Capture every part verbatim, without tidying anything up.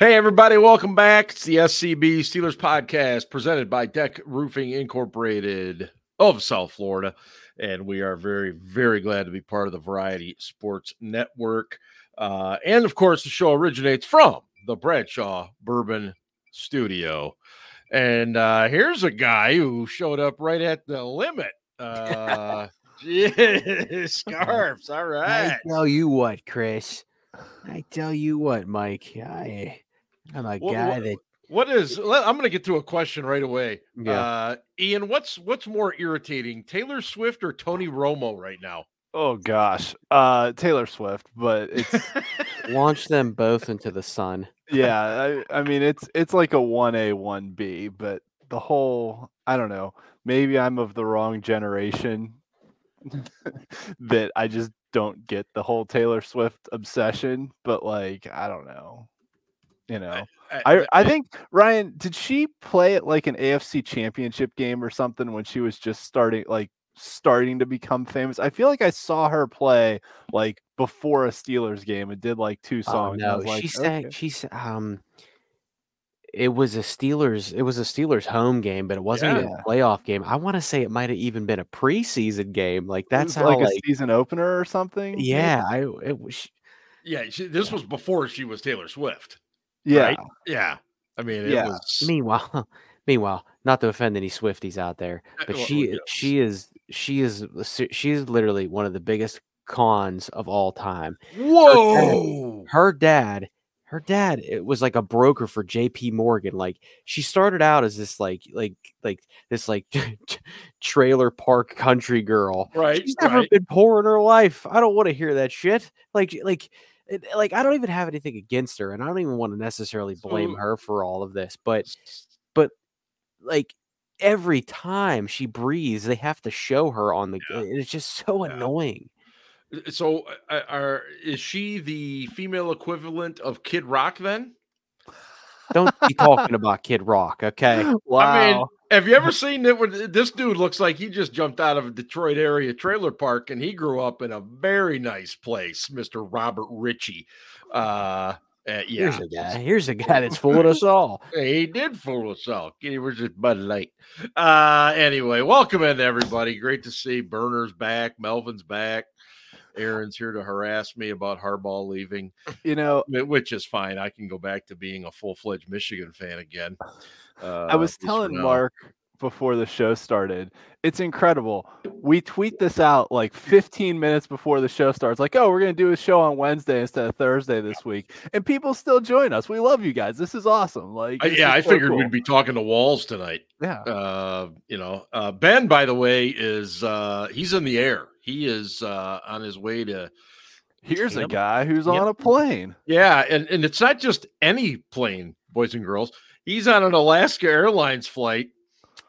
Hey, everybody, welcome back. It's the S C B Steelers podcast presented by Deck Roofing Incorporated of South Florida. And we are very, very glad to be part of the Variety Sports Network. Uh, and, of course, the show originates from the Bradshaw Bourbon Studio. And uh, here's a guy who showed up right at the limit. Uh, geez, scarves, all right. I tell you what, Chris. I tell you what, Mike. I... I'm a what, guy what, that what is I'm going to get to a question right away. Yeah. Uh, Ian, what's what's more irritating, Taylor Swift or Tony Romo right now? Oh gosh, uh, Taylor Swift, but it's launch them both into the sun. Yeah, I, I mean it's it's like a one A, one B, but the whole I don't know. Maybe I'm of the wrong generation that I just don't get the whole Taylor Swift obsession. But like I don't know. You know, I I, I I think, Ryan, did she play at like an A F C championship game or something when she was just starting, like starting to become famous? I feel like I saw her play like before a Steelers game and did like two songs. Oh, no, like, she sang, okay. she's, um, it was a Steelers, it was a Steelers home game, but it wasn't yeah. even a playoff game. I want to say it might've even been a preseason game. Like that's how, like a like, season opener or something. Yeah. I, it was, yeah, she, this was before she was Taylor Swift. Yeah, right? yeah. I mean, it yeah. was... meanwhile, meanwhile, not to offend any Swifties out there, but well, she, yes. she is, she is, she is literally one of the biggest cons of all time. Whoa! Her dad, her dad, her dad, it was like a broker for J P Morgan. Like she started out as this, like, like, like this, like trailer park country girl. Right. She's never right. been poor in her life. I don't want to hear that shit. Like, like. Like, I don't even have anything against her, and I don't even want to necessarily blame her for all of this, but, but like every time she breathes, they have to show her on the, yeah. it's just so yeah. annoying. So are, is she the female equivalent of Kid Rock then? Don't be talking about Kid Rock. Okay. Wow. I mean, have you ever seen it where this dude looks like he just jumped out of a Detroit area trailer park and he grew up in a very nice place, Mister Robert Ritchie. Uh, uh, yeah. Here's a guy. Here's a guy that's fooled us all. He did fool us all. He was just Bud Light. Uh, anyway, welcome in everybody. Great to see Burner's back. Melvin's back. Aaron's here to harass me about Harbaugh leaving, you know, which is fine. I can go back to being a full-fledged Michigan fan again. Uh, I was telling Mark before the show started, it's incredible. We tweet this out like fifteen minutes before the show starts. Like, oh, we're going to do a show on Wednesday instead of Thursday this week. And people still join us. We love you guys. This is awesome. Like, I, yeah, I so figured cool. we'd be talking to walls tonight. Yeah. Uh, you know, uh, Ben, by the way, is uh, he's in the air. He is uh, on his way to. Here's Tampa. A guy who's yep. on a plane. Yeah, and, and it's not just any plane, boys and girls. He's on an Alaska Airlines flight,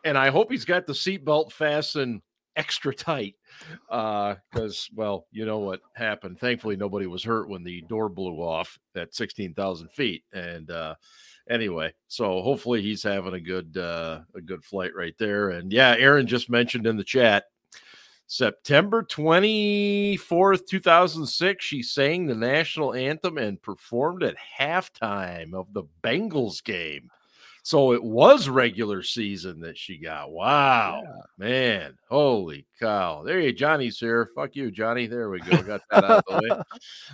and I hope he's got the seatbelt fastened extra tight because, uh, well, you know what happened. Thankfully, nobody was hurt when the door blew off at sixteen thousand feet. And uh, anyway, so hopefully he's having a good uh, a good flight right there. And, yeah, Aaron just mentioned in the chat, September twenty-fourth, two thousand six, she sang the national anthem and performed at halftime of the Bengals game. So it was regular season that she got. Wow, yeah. man. Holy cow. There you go. Johnny's here. Fuck you, Johnny. There we go. Got that out of the way.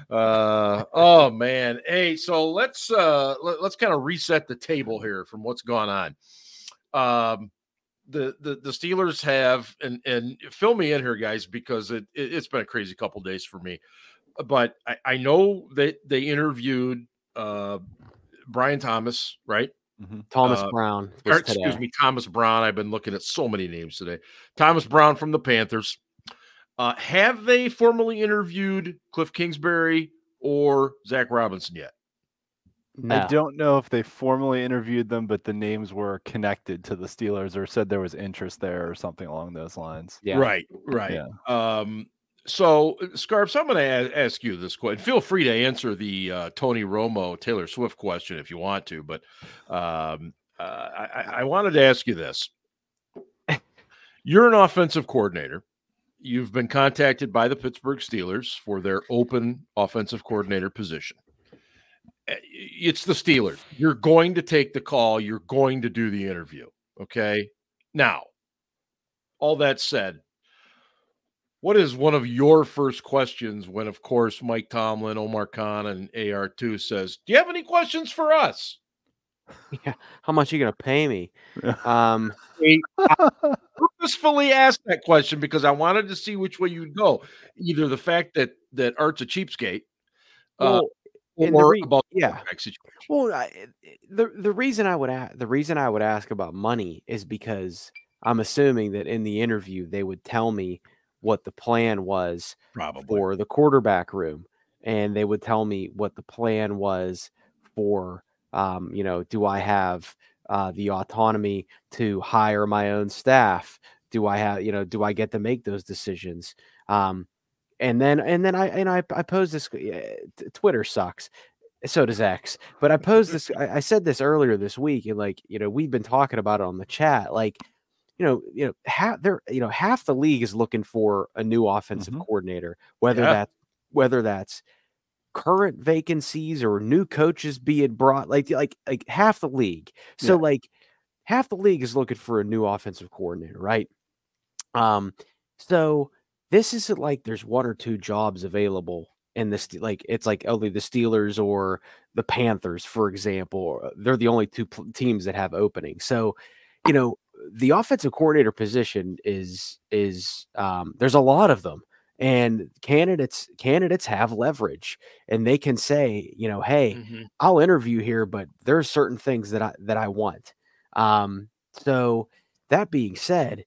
Uh, oh, man. Hey, so let's, uh, let, let's kind of reset the table here from what's gone on. Um, The, the the Steelers have, and, and fill me in here, guys, because it, it, it's been a crazy couple days for me. But I, I know that they interviewed uh, Brian Thomas, right? Mm-hmm. Thomas uh, Brown. Or, excuse me, Thomas Brown. I've been looking at so many names today. Thomas Brown from the Panthers. Uh, have they formally interviewed Cliff Kingsbury or Zach Robinson yet? No. I don't know if they formally interviewed them, but the names were connected to the Steelers or said there was interest there or something along those lines. Yeah. Right, right. Yeah. Um, so, Scarps, I'm going to ask you this question. Feel free to answer the uh, Tony Romo, Taylor Swift question if you want to, but um, uh, I, I wanted to ask you this. You're an offensive coordinator. You've been contacted by the Pittsburgh Steelers for their open offensive coordinator position. it's the Steelers. You're going to take the call. You're going to do the interview. Okay. Now, all that said, what is one of your first questions when, of course, Mike Tomlin, Omar Khan, and A R two says, do you have any questions for us? Yeah. How much are you going to pay me? Um, I purposefully asked that question because I wanted to see which way you'd go. Either the fact that, that Art's a cheapskate, well, uh, or re- about the yeah. situation. Well, I, the the reason I would a- the reason I would ask about money is because I'm assuming that in the interview they would tell me what the plan was Probably. for the quarterback room, and they would tell me what the plan was for. Um, you know, do I have uh, the autonomy to hire my own staff? Do I have, you know, do I get to make those decisions? Um, and then, and then I, and I, I posed this, uh, t- Twitter sucks. So does X, but I posed this, I, I said this earlier this week, and like, you know, we've been talking about it on the chat, like, you know, you know, half there, you know, half the league is looking for a new offensive mm-hmm. coordinator, whether yeah. that, whether that's current vacancies or new coaches being brought, like, like, like half the league. So yeah. like half the league is looking for a new offensive coordinator. Right. Um, so this isn't like there's one or two jobs available in this. Like, it's like only the Steelers or the Panthers, for example, they're the only two pl- teams that have openings. So, you know, the offensive coordinator position is, is um, there's a lot of them. And candidates candidates have leverage, and they can say, you know, hey, mm-hmm. I'll interview here, but there are certain things that I that I want. Um, so that being said,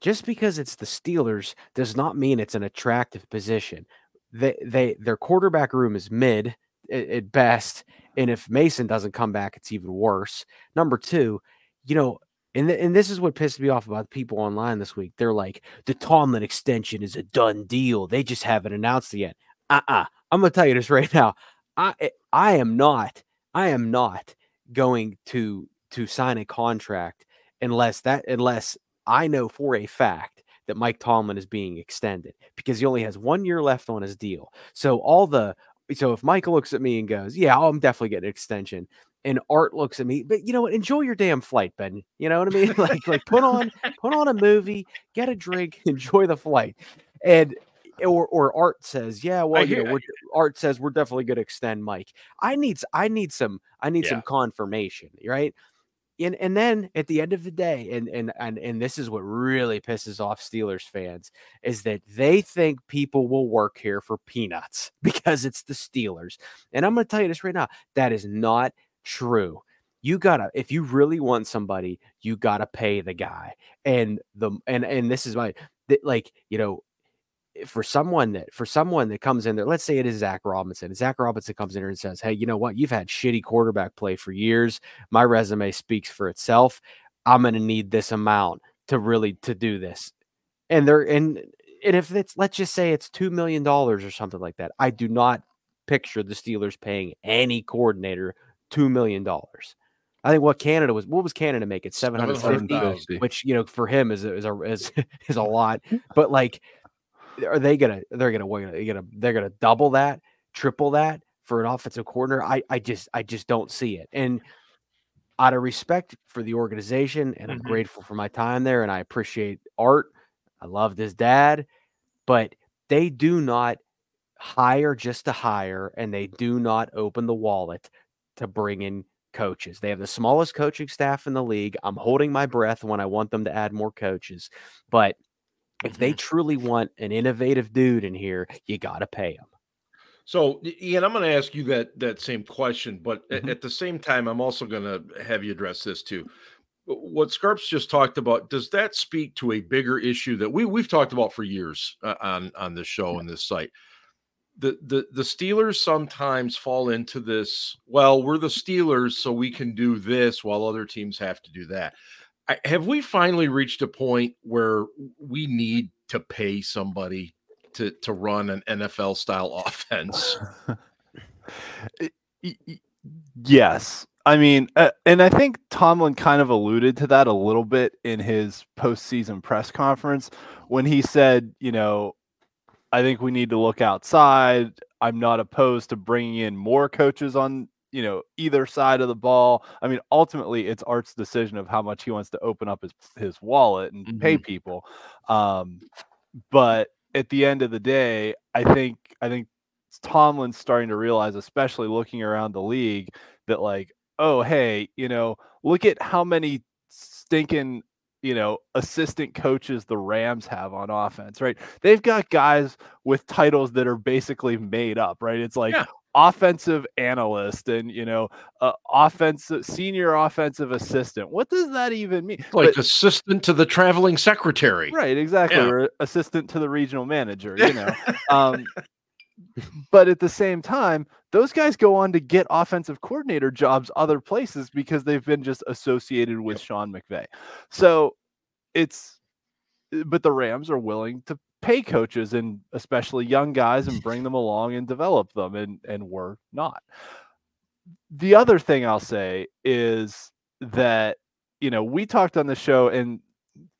just because it's the Steelers does not mean it's an attractive position. They they their quarterback room is mid at, at best, and if Mason doesn't come back, it's even worse. Number two, you know. And th- and this is what pissed me off about people online this week. They're like, the Tomlin extension is a done deal. They just haven't announced it yet. Uh-uh. I'm going to tell you this right now. I I am not, I am not going to to sign a contract unless that unless I know for a fact that Mike Tomlin is being extended, because he only has one year left on his deal. So all the so if Mike looks at me and goes, yeah, I'm definitely getting an extension, and Art looks at me, but you know what? Enjoy your damn flight, Ben. You know what I mean? Like, like put on, put on a movie, get a drink, enjoy the flight. And or or Art says, yeah, well, hear, you know, we're, Art says we're definitely going to extend Mike. I need, I need some, I need yeah. some confirmation, right? And and then at the end of the day, and and and and this is what really pisses off Steelers fans, is that they think people will work here for peanuts because it's the Steelers. And I'm going to tell you this right now: that is not true. You gotta, if you really want somebody, you gotta pay the guy. And the and and this is why, like, you know, for someone that for someone that comes in there, let's say it is Zach Robinson. Zach Robinson comes in here and says, hey, you know what? You've had shitty quarterback play for years. My resume speaks for itself. I'm gonna need this amount to really to do this. And they're and and if it's, let's just say it's two million dollars or something like that. I do not picture the Steelers paying any coordinator two million dollars. I think what Canada was, what was Canada make? It's seven hundred fifty, which, you know, for him is, is a, is, is a lot, but like, are they going to, they're going to, gonna they're going to double that, triple that for an offensive coordinator? I, I just, I just don't see it. And out of respect for the organization, and I'm mm-hmm. grateful for my time there, and I appreciate Art. I loved his dad, but they do not hire just to hire, and they do not open the wallet to bring in coaches. They have the smallest coaching staff in the league. I'm holding my breath when I want them to add more coaches, but if they truly want an innovative dude in here, you got to pay them. So, Ian, I'm going to ask you that, that same question, but mm-hmm. at the same time, I'm also going to have you address this too. What Scarp's just talked about, does that speak to a bigger issue that we we've talked about for years uh, on, on this show and this site? The, the the Steelers sometimes fall into this, well, we're the Steelers, so we can do this while other teams have to do that. I, have we finally reached a point where we need to pay somebody to, to run an N F L-style offense? Yes. I mean, uh, and I think Tomlin kind of alluded to that a little bit in his postseason press conference when he said, you know, I think we need to look outside. I'm not opposed to bringing in more coaches on you know, either side of the ball. I mean, ultimately it's Art's decision of how much he wants to open up his, his wallet and mm-hmm. pay people. Um, but at the end of the day, I think, I think Tomlin's starting to realize, especially looking around the league, that like, oh, hey, you know, look at how many stinking, you know, assistant coaches the Rams have on offense, right? They've got guys with titles that are basically made up, right? It's like yeah. offensive analyst and, you know, uh, offensive senior offensive assistant. What does that even mean? Like but, assistant to the traveling secretary. Right, exactly. Yeah. Or assistant to the regional manager, you know. Um But at the same time, those guys go on to get offensive coordinator jobs other places because they've been just associated with yep. Sean McVay. So it's, but the Rams are willing to pay coaches and especially young guys and bring them along and develop them. And, and we're not. The other thing I'll say is that, you know, we talked on the show, and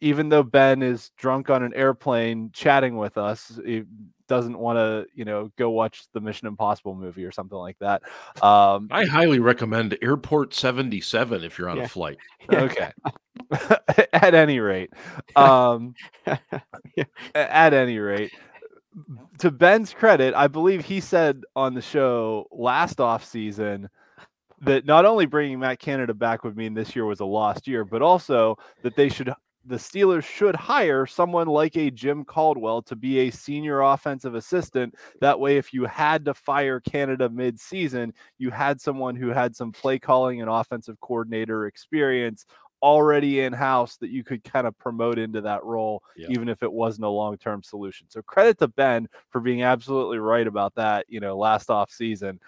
even though Ben is drunk on an airplane chatting with us, it, doesn't want to, you know, go watch the Mission Impossible movie or something like that. Um, I highly recommend Airport seventy-seven if you're on yeah. a flight. Okay. At any rate, um, yeah. at any rate, to Ben's credit, I believe he said on the show last offseason that not only bringing Matt Canada back would mean this year was a lost year, but also that they should the Steelers should hire someone like a Jim Caldwell to be a senior offensive assistant. That way, if you had to fire Canada mid-season, you had someone who had some play calling and offensive coordinator experience already in-house that you could kind of promote into that role, yeah. even if it wasn't a long-term solution. So credit to Ben for being absolutely right about that, you know, last offseason.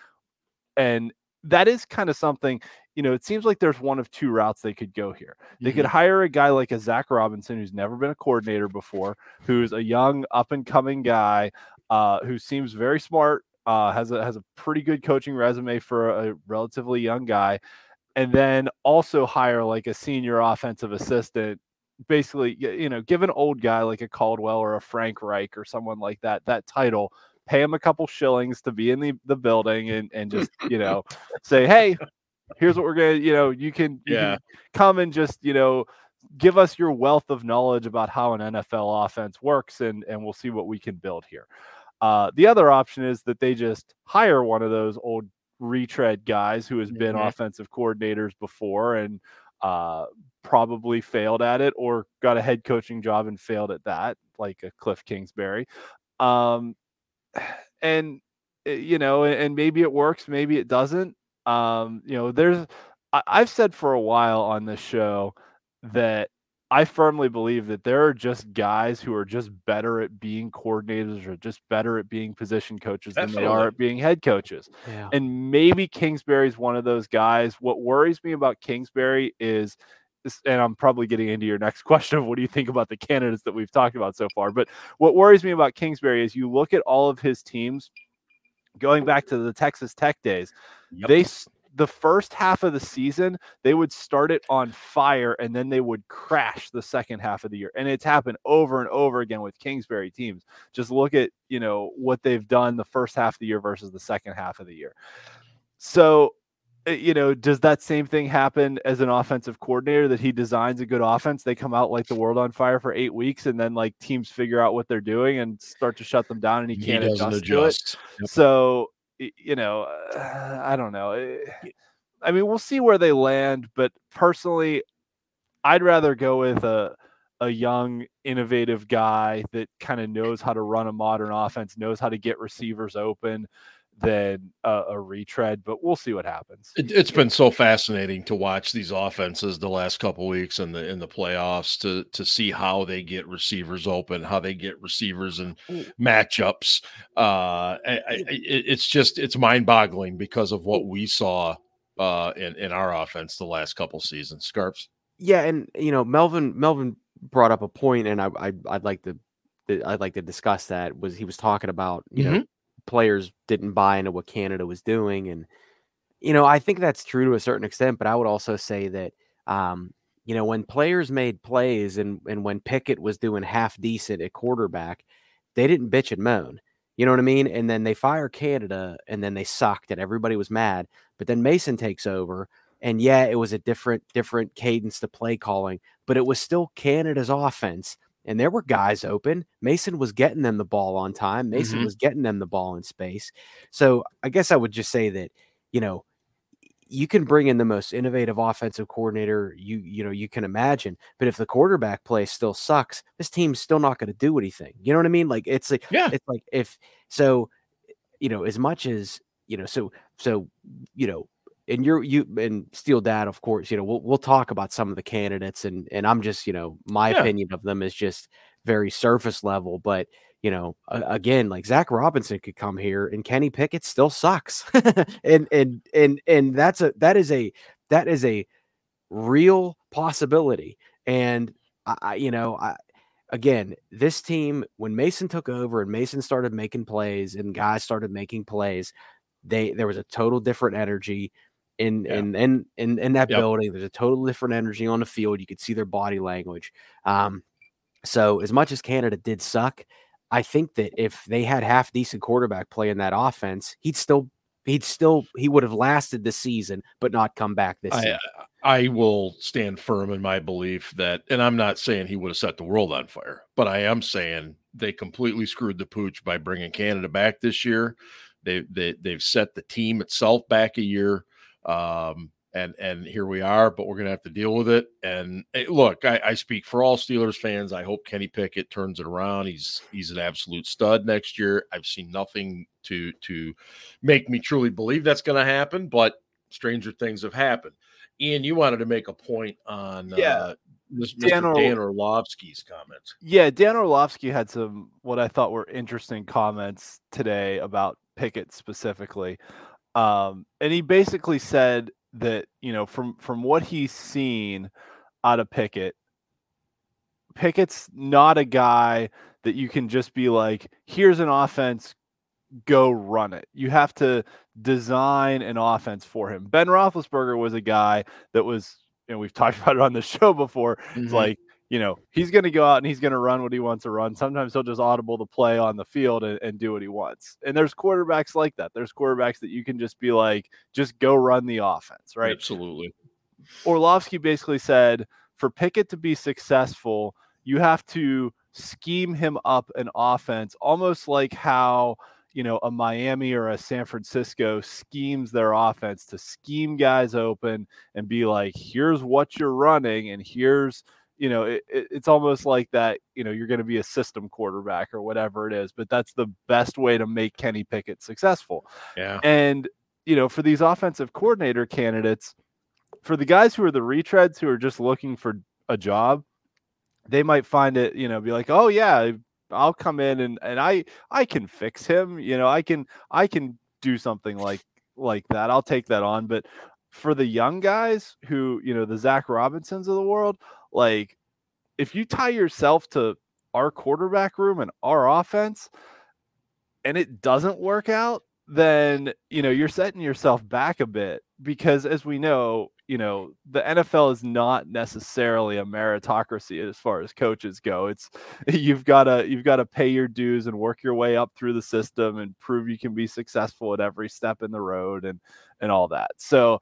And that is kind of something, you know, it seems like there's one of two routes they could go here. They mm-hmm. could hire a guy like a Zach Robinson, who's never been a coordinator before, who's a young up and coming guy uh, who seems very smart, uh, has a, has a pretty good coaching resume for a relatively young guy. And then also hire like a senior offensive assistant, basically, you know, give an old guy like a Caldwell or a Frank Reich or someone like that, that title, pay him a couple shillings to be in the, the building and, and just, you know, say, hey, here's what we're going to, you know, you can, you yeah. can come and just, you know, give us your wealth of knowledge about how an N F L offense works, and, and we'll see what we can build here. Uh, the other option is that they just hire one of those old retread guys who has been mm-hmm. offensive coordinators before and uh, probably failed at it or got a head coaching job and failed at that, like a Cliff Kingsbury. Um, and, you know, and maybe it works, maybe it doesn't. Um, you know, there's, I, I've said for a while on this show that I firmly believe that there are just guys who are just better at being coordinators or just better at being position coaches Definitely. than they are at being head coaches. Yeah. And maybe Kingsbury's one of those guys. What worries me about Kingsbury is, and I'm probably getting into your next question of what do you think about the candidates that we've talked about so far. But what worries me about Kingsbury is you look at all of his teams going back to the Texas Tech days, yep. they the first half of the season, they would start it on fire and then they would crash the second half of the year. And it's happened over and over again with Kingsbury teams. Just look at, you know, what they've done the first half of the year versus the second half of the year. So, you know, does that same thing happen as an offensive coordinator that he designs a good offense? They come out like the world on fire for eight weeks and then like teams figure out what they're doing and start to shut them down and he can't he adjust, adjust to it. Yep. So, you know, uh, I don't know. I mean, we'll see where they land, but personally I'd rather go with a, a young, innovative guy that kind of knows how to run a modern offense, knows how to get receivers open, than uh, a retread, but we'll see what happens. It, it's been so fascinating to watch these offenses the last couple of weeks in the in the playoffs to to see how they get receivers open, how they get receivers and matchups. Uh, I, I, it's just it's mind-boggling because of what we saw uh, in in our offense the last couple seasons. Scarps, yeah, and you know Melvin Melvin brought up a point, and I, I I'd like to I'd like to discuss that. Was he was talking about you mm-hmm. know. Players didn't buy into what Canada was doing. And, you know, I think that's true to a certain extent, but I would also say that, um, you know, when players made plays and, and when Pickett was doing half decent at quarterback, they didn't bitch and moan. You know what I mean? And then they fire Canada, and then they sucked, and everybody was mad. But then Mason takes over, and yeah, it was a different different cadence to play calling, but it was still Canada's offense, and there were guys open. Mason was getting them the ball on time. Mason mm-hmm. was getting them the ball in space. So I guess I would just say that, you know, you can bring in the most innovative offensive coordinator you you know you can imagine, but if the quarterback play still sucks, this team's still not going to do anything. You know what I mean? Like it's like yeah. it's like if so, you know, as much as you know, so so you know, and you're you and Steel Dad, of course, you know, we'll we'll talk about some of the candidates, and and I'm just you know my yeah. opinion of them is just very surface level, but. You know, again, like Zach Robinson could come here, and Kenny Pickett still sucks, and and and and that's a that is a that is a real possibility. And I, you know, I again, this team when Mason took over and Mason started making plays and guys started making plays, they there was a total different energy in yeah. in, in in in that yep. building. There's a total different energy on the field. You could see their body language. Um, so as much as Canada did suck. I think that if they had half decent quarterback play in that offense, he'd still, he'd still, he would have lasted the season, but not come back this I, season. I will stand firm in my belief that, and I'm not saying he would have set the world on fire, but I am saying they completely screwed the pooch by bringing Canada back this year. They, they, they've set the team itself back a year. Um, And and here we are, but we're going to have to deal with it. And hey, look, I, I speak for all Steelers fans. I hope Kenny Pickett turns it around. He's he's an absolute stud next year. I've seen nothing to to make me truly believe that's going to happen, but stranger things have happened. Ian, you wanted to make a point on yeah. uh, this, Dan, Mister Dan Orlovsky's comments. Yeah, Dan Orlovsky had some what I thought were interesting comments today about Pickett specifically. Um, and he basically said, that, you know, from, from what he's seen out of Pickett, Pickett's not a guy that you can just be like, here's an offense, go run it. You have to design an offense for him. Ben Roethlisberger was a guy that was, and we've talked about it on the show before. Mm-hmm. It's like, you know, he's going to go out and he's going to run what he wants to run. Sometimes he'll just audible the play on the field and, and do what he wants. And there's quarterbacks like that. There's quarterbacks that you can just be like, just go run the offense, right? Absolutely. Orlovsky basically said, for Pickett to be successful, you have to scheme him up an offense, almost like how, you know, a Miami or a San Francisco schemes their offense to scheme guys open and be like, here's what you're running and here's, you know, it, it's almost like that, you know, you're going to be a system quarterback or whatever it is, but that's the best way to make Kenny Pickett successful. Yeah. And, you know, for these offensive coordinator candidates, for the guys who are the retreads who are just looking for a job, they might find it, you know, be like, oh yeah, I'll come in and, and I, I can fix him. You know, I can, I can do something like, like that. I'll take that on. But for the young guys who, you know, the Zach Robinsons of the world, like, if you tie yourself to our quarterback room and our offense and it doesn't work out, then, you know, you're setting yourself back a bit because, as we know, you know, the N F L is not necessarily a meritocracy as far as coaches go. It's you've got to you've got to pay your dues and work your way up through the system and prove you can be successful at every step in the road and and all that. So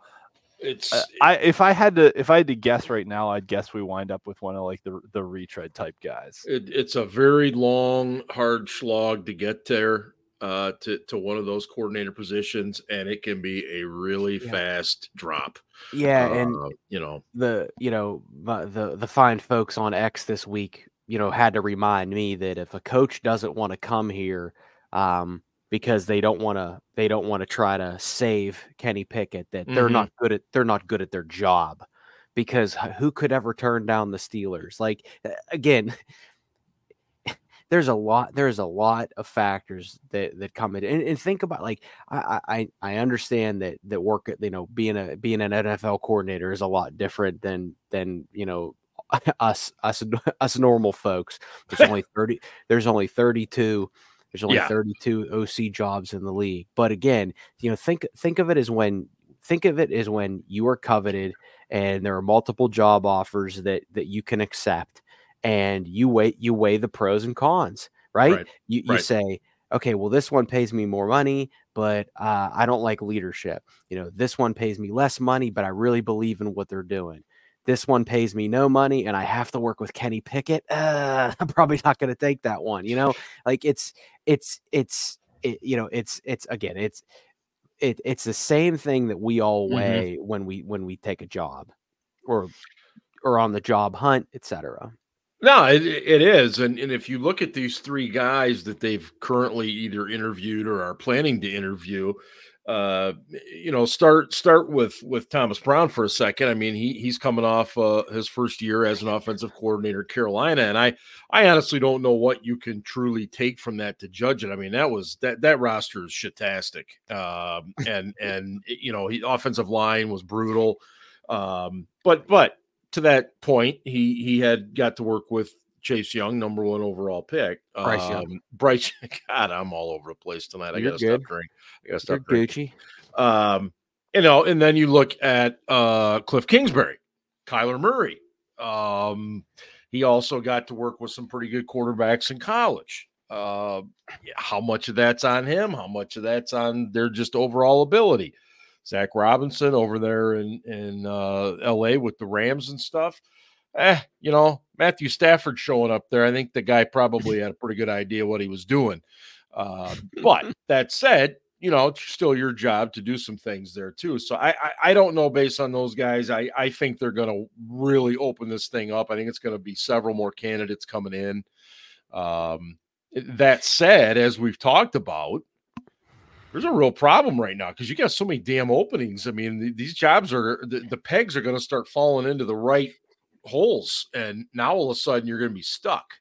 It's uh, I if I had to if I had to guess right now, I'd guess we wind up with one of like the the retread type guys. It, it's a very long, hard slog to get there uh, to to one of those coordinator positions, and it can be a really yeah. fast drop. Yeah, uh, and you know the you know the the fine folks on X this week, you know, had to remind me that if a coach doesn't want to come here, um, because they don't want to, they don't want to try to save Kenny Pickett. That they're mm-hmm. not good at, they're not good at their job. Because who could ever turn down the Steelers? Like again, there's a lot, there's a lot of factors that, that come in. And, and think about like I I I understand that that work at you know being a being an N F L coordinator is a lot different than than you know us us us normal folks. There's only thirty. There's only thirty-two. There's only yeah. thirty-two O C jobs in the league. But again, you know, think think of it as when think of it as when you are coveted and there are multiple job offers that that you can accept and you weigh you weigh the pros and cons, right? right. You you right. say, okay, well, this one pays me more money, but uh, I don't like leadership. You know, this one pays me less money, but I really believe in what they're doing. This one pays me no money and I have to work with Kenny Pickett. Uh, I'm probably not going to take that one. You know, like it's, it's, it's, it, you know, it's, it's again, it's, it, it's the same thing that we all weigh mm-hmm. when we, when we take a job or, or on the job hunt, et cetera. No, it, it is. And, and if you look at these three guys that they've currently either interviewed or are planning to interview, Uh, you know, start start with with Thomas Brown for a second. I mean, he he's coming off uh, his first year as an offensive coordinator at Carolina, and I I honestly don't know what you can truly take from that to judge it. I mean, that was that that roster is shitastic, um, and and you know, he, offensive line was brutal, um, but but to that point, he he had got to work with Chase Young, number one overall pick. Bryce um, Young. Bryce, God, I'm all over the place tonight. I You're gotta good. stop drinking. I gotta stop You're drinking. Gucci. Um, you know, and then you look at uh, Cliff Kingsbury, Kyler Murray. Um, he also got to work with some pretty good quarterbacks in college. Uh, how much of that's on him? How much of that's on their just overall ability? Zach Robinson over there in in uh, L A with the Rams and stuff. Eh, you know, Matthew Stafford showing up there. I think the guy probably had a pretty good idea what he was doing. Uh, but that said, you know, it's still your job to do some things there too. So I, I, I don't know, based on those guys, I, I think they're going to really open this thing up. I think it's going to be several more candidates coming in. Um, that said, as we've talked about, there's a real problem right now because you got so many damn openings. I mean, th- these jobs are, th- the pegs are going to start falling into the right holes, and now all of a sudden you're going to be stuck.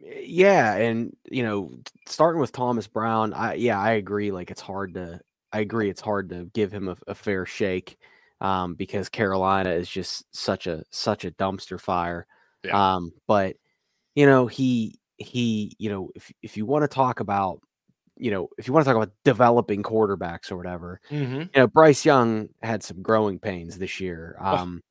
Yeah, and you know, starting with Thomas Brown, I yeah, I agree. Like it's hard to, I agree, it's hard to give him a, a fair shake, um, because Carolina is just such a such a dumpster fire. Yeah. Um, but you know, he he, you know, if if you want to talk about, you know, if you want to talk about developing quarterbacks or whatever, mm-hmm. you know, Bryce Young had some growing pains this year. Um. Oh.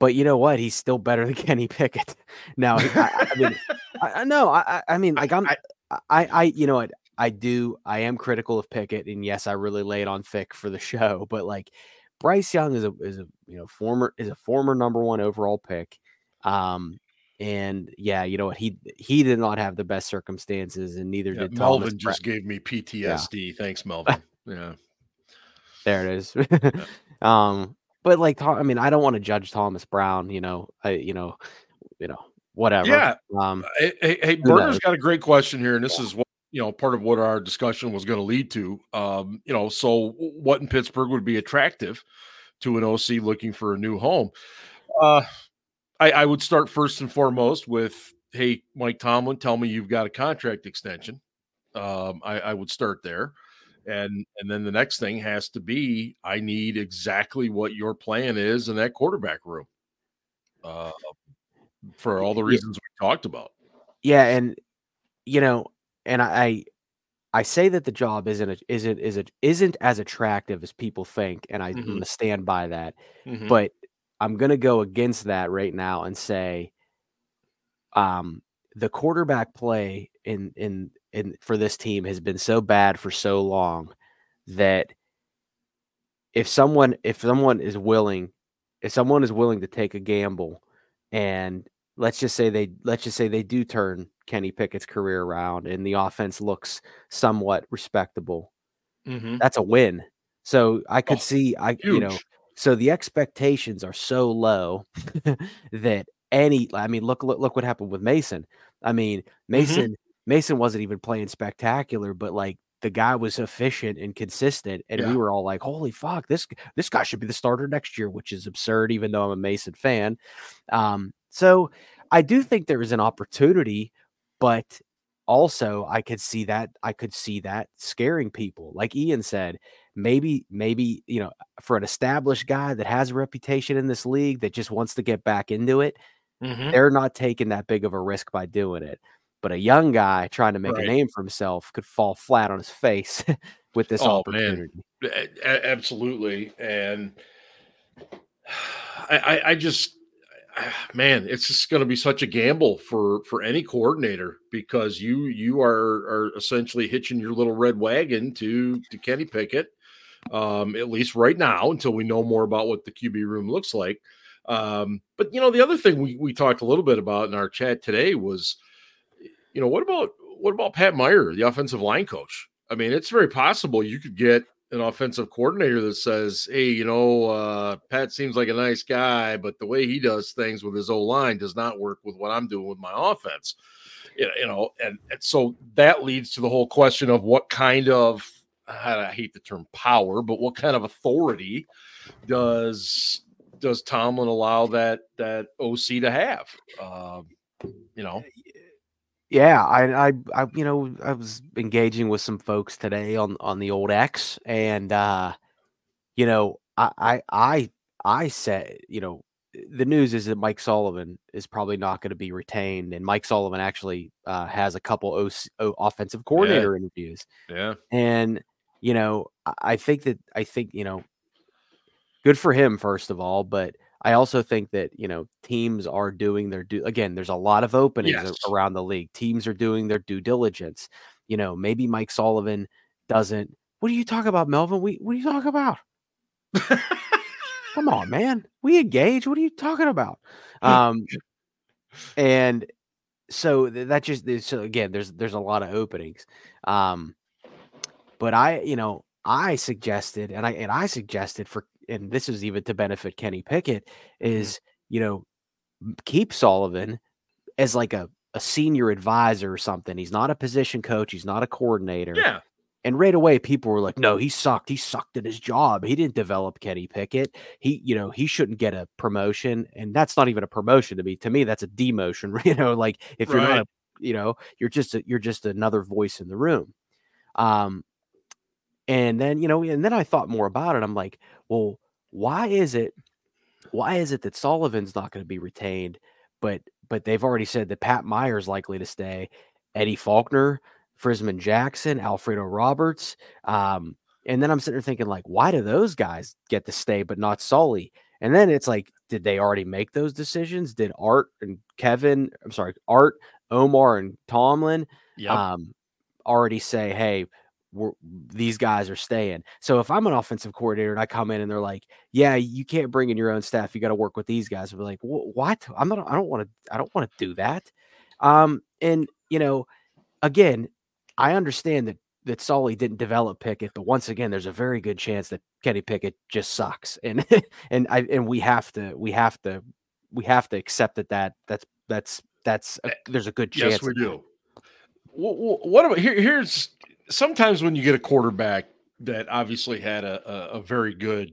But you know what? He's still better than Kenny Pickett. No, I, I mean, I, no, I, I mean, like I'm, I, I, I you know, I, I do, I am critical of Pickett, and yes, I really lay it on thick for the show. But like, Bryce Young is a is a you know former is a former number one overall pick, um, and yeah, you know what? He he did not have the best circumstances, and neither yeah, did Melvin. Thomas just Brett. Gave me P T S D. Yeah. Thanks, Melvin. Yeah, there it is. Yeah. um. But like, I mean, I don't want to judge Thomas Brown, you know, I, you know, you know, whatever. Yeah. Um, hey, hey, hey Berner's got a great question here, and this yeah. is what, you know, part of what our discussion was going to lead to. Um, you know, so what in Pittsburgh would be attractive to an O C looking for a new home? Uh, I, I would start first and foremost with, hey, Mike Tomlin, tell me you've got a contract extension. Um, I, I would start there. And and then the next thing has to be, I need exactly what your plan is in that quarterback room, uh, for all the reasons yeah. we talked about. Yeah, and you know, and I I say that the job isn't a, isn't is it isn't as attractive as people think, and I, mm-hmm. I'm going to stand by that. Mm-hmm. But I'm going to go against that right now and say, um, the quarterback play in in. and for this team has been so bad for so long that if someone, if someone is willing, if someone is willing to take a gamble, and let's just say they, let's just say they do turn Kenny Pickett's career around and the offense looks somewhat respectable, mm-hmm. that's a win. So I could oh, see, I, huge. you know, so the expectations are so low that any, I mean, look, look, look what happened with Mason. I mean, Mason, mm-hmm. Mason wasn't even playing spectacular, but like the guy was efficient and consistent, and yeah. we were all like, "Holy fuck, this this guy should be the starter next year," which is absurd, even though I'm a Mason fan. Um, so I do think there is an opportunity, but also I could see that I could see that scaring people. Like Ian said, maybe maybe you know, for an established guy that has a reputation in this league that just wants to get back into it, mm-hmm. they're not taking that big of a risk by doing it. But a young guy trying to make right. a name for himself could fall flat on his face with this oh, opportunity. Man. A- absolutely. And I, I, I just, man, it's just going to be such a gamble for, for any coordinator, because you you are are essentially hitching your little red wagon to to Kenny Pickett, um, at least right now, until we know more about what the Q B room looks like. Um, but, you know, the other thing we, we talked a little bit about in our chat today was, you know, what about what about Pat Meyer, the offensive line coach? I mean, it's very possible you could get an offensive coordinator that says, hey, you know, uh, Pat seems like a nice guy, but the way he does things with his O-line does not work with what I'm doing with my offense. You know, and, and so that leads to the whole question of what kind of, I hate the term power, but what kind of authority does does Tomlin allow that that O C to have? Uh, you know? Yeah, I, I, I, you know, I was engaging with some folks today on, on the old X, and uh, you know, I, I, I, I said, you know, the news is that Mike Sullivan is probably not going to be retained, and Mike Sullivan actually uh, has a couple o- o- offensive coordinator yeah. interviews. Yeah, and you know, I think that I think you know, good for him first of all, but I also think that, you know, teams are doing their due. Again, there's a lot of openings yes. around the league. Teams are doing their due diligence. You know, maybe Mike Sullivan doesn't. What do you talk about, Melvin? We, what do you talk about? Come on, man. We engage. What are you talking about? Um, and so that just, so again, there's, there's a lot of openings. Um, but I, you know, I suggested, and I, and I suggested for, and this is even to benefit Kenny Pickett, is, you know, keep Sullivan as like a, a senior advisor or something. He's not a position coach. He's not a coordinator. Yeah. And right away, people were like, no, he sucked. He sucked at his job. He didn't develop Kenny Pickett. He, you know, he shouldn't get a promotion. And that's not even a promotion to me. To me, that's a demotion, you know, like if right. you're not, a, you know, you're just, a, you're just another voice in the room. Um, And then, you know, and then I thought more about it. I'm like, well, why is it, why is it that Sullivan's not going to be retained, but, but they've already said that Pat Meyer's likely to stay, Eddie Faulkner, Frisman Jackson, Alfredo Roberts. Um, and then I'm sitting there thinking, like, why do those guys get to stay, but not Sully? And then it's like, did they already make those decisions? Did Art and Kevin, I'm sorry, Art, Omar and Tomlin yep. um, already say, hey, We're, these guys are staying. So if I'm an offensive coordinator and I come in and they're like, yeah, you can't bring in your own staff, you got to work with these guys, I'll be like, what? I'm not, I don't want to, I don't want to do that. Um, and you know, again, I understand that, that Sully didn't develop Pickett, but once again, there's a very good chance that Kenny Pickett just sucks. And, and I, and we have to, we have to, we have to accept that, that that's, that's, that's, a, there's a good chance. Yes, we do. What, what about here? Here's, sometimes when you get a quarterback that obviously had a, a, a very good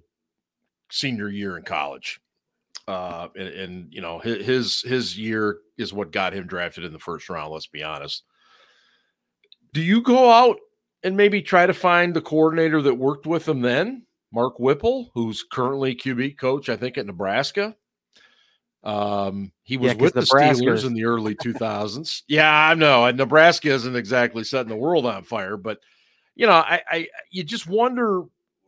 senior year in college, uh, and, and, you know, his, his year is what got him drafted in the first round. Let's be honest. Do you go out and maybe try to find the coordinator that worked with him then? Mark Whipple, who's currently Q B coach, I think, at Nebraska. Um, he was yeah, with the Nebraska. Steelers in the early two thousands. yeah, I know. And Nebraska isn't exactly setting the world on fire, but you know, I, I, you just wonder,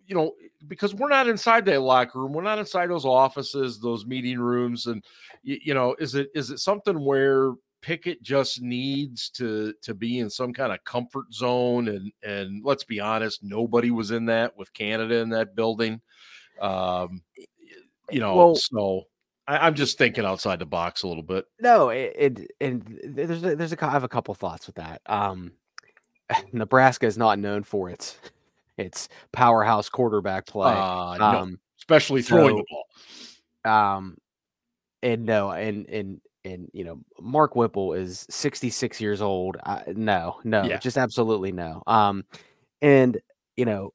you know, because we're not inside that locker room. We're not inside those offices, those meeting rooms. And you, you know, is it, is it something where Pickett just needs to, to be in some kind of comfort zone? And, and let's be honest, nobody was in that with Canada in that building. Um, you know, well, so I'm just thinking outside the box a little bit. No, it, it and there's a, there's a I have a couple thoughts with that. Um, Nebraska is not known for its its powerhouse quarterback play, uh, um, no, especially throwing so, the ball. Um, and no, and and and you know, Mark Whipple is sixty-six years old. I, no, no, yeah. just absolutely no. Um, and you know,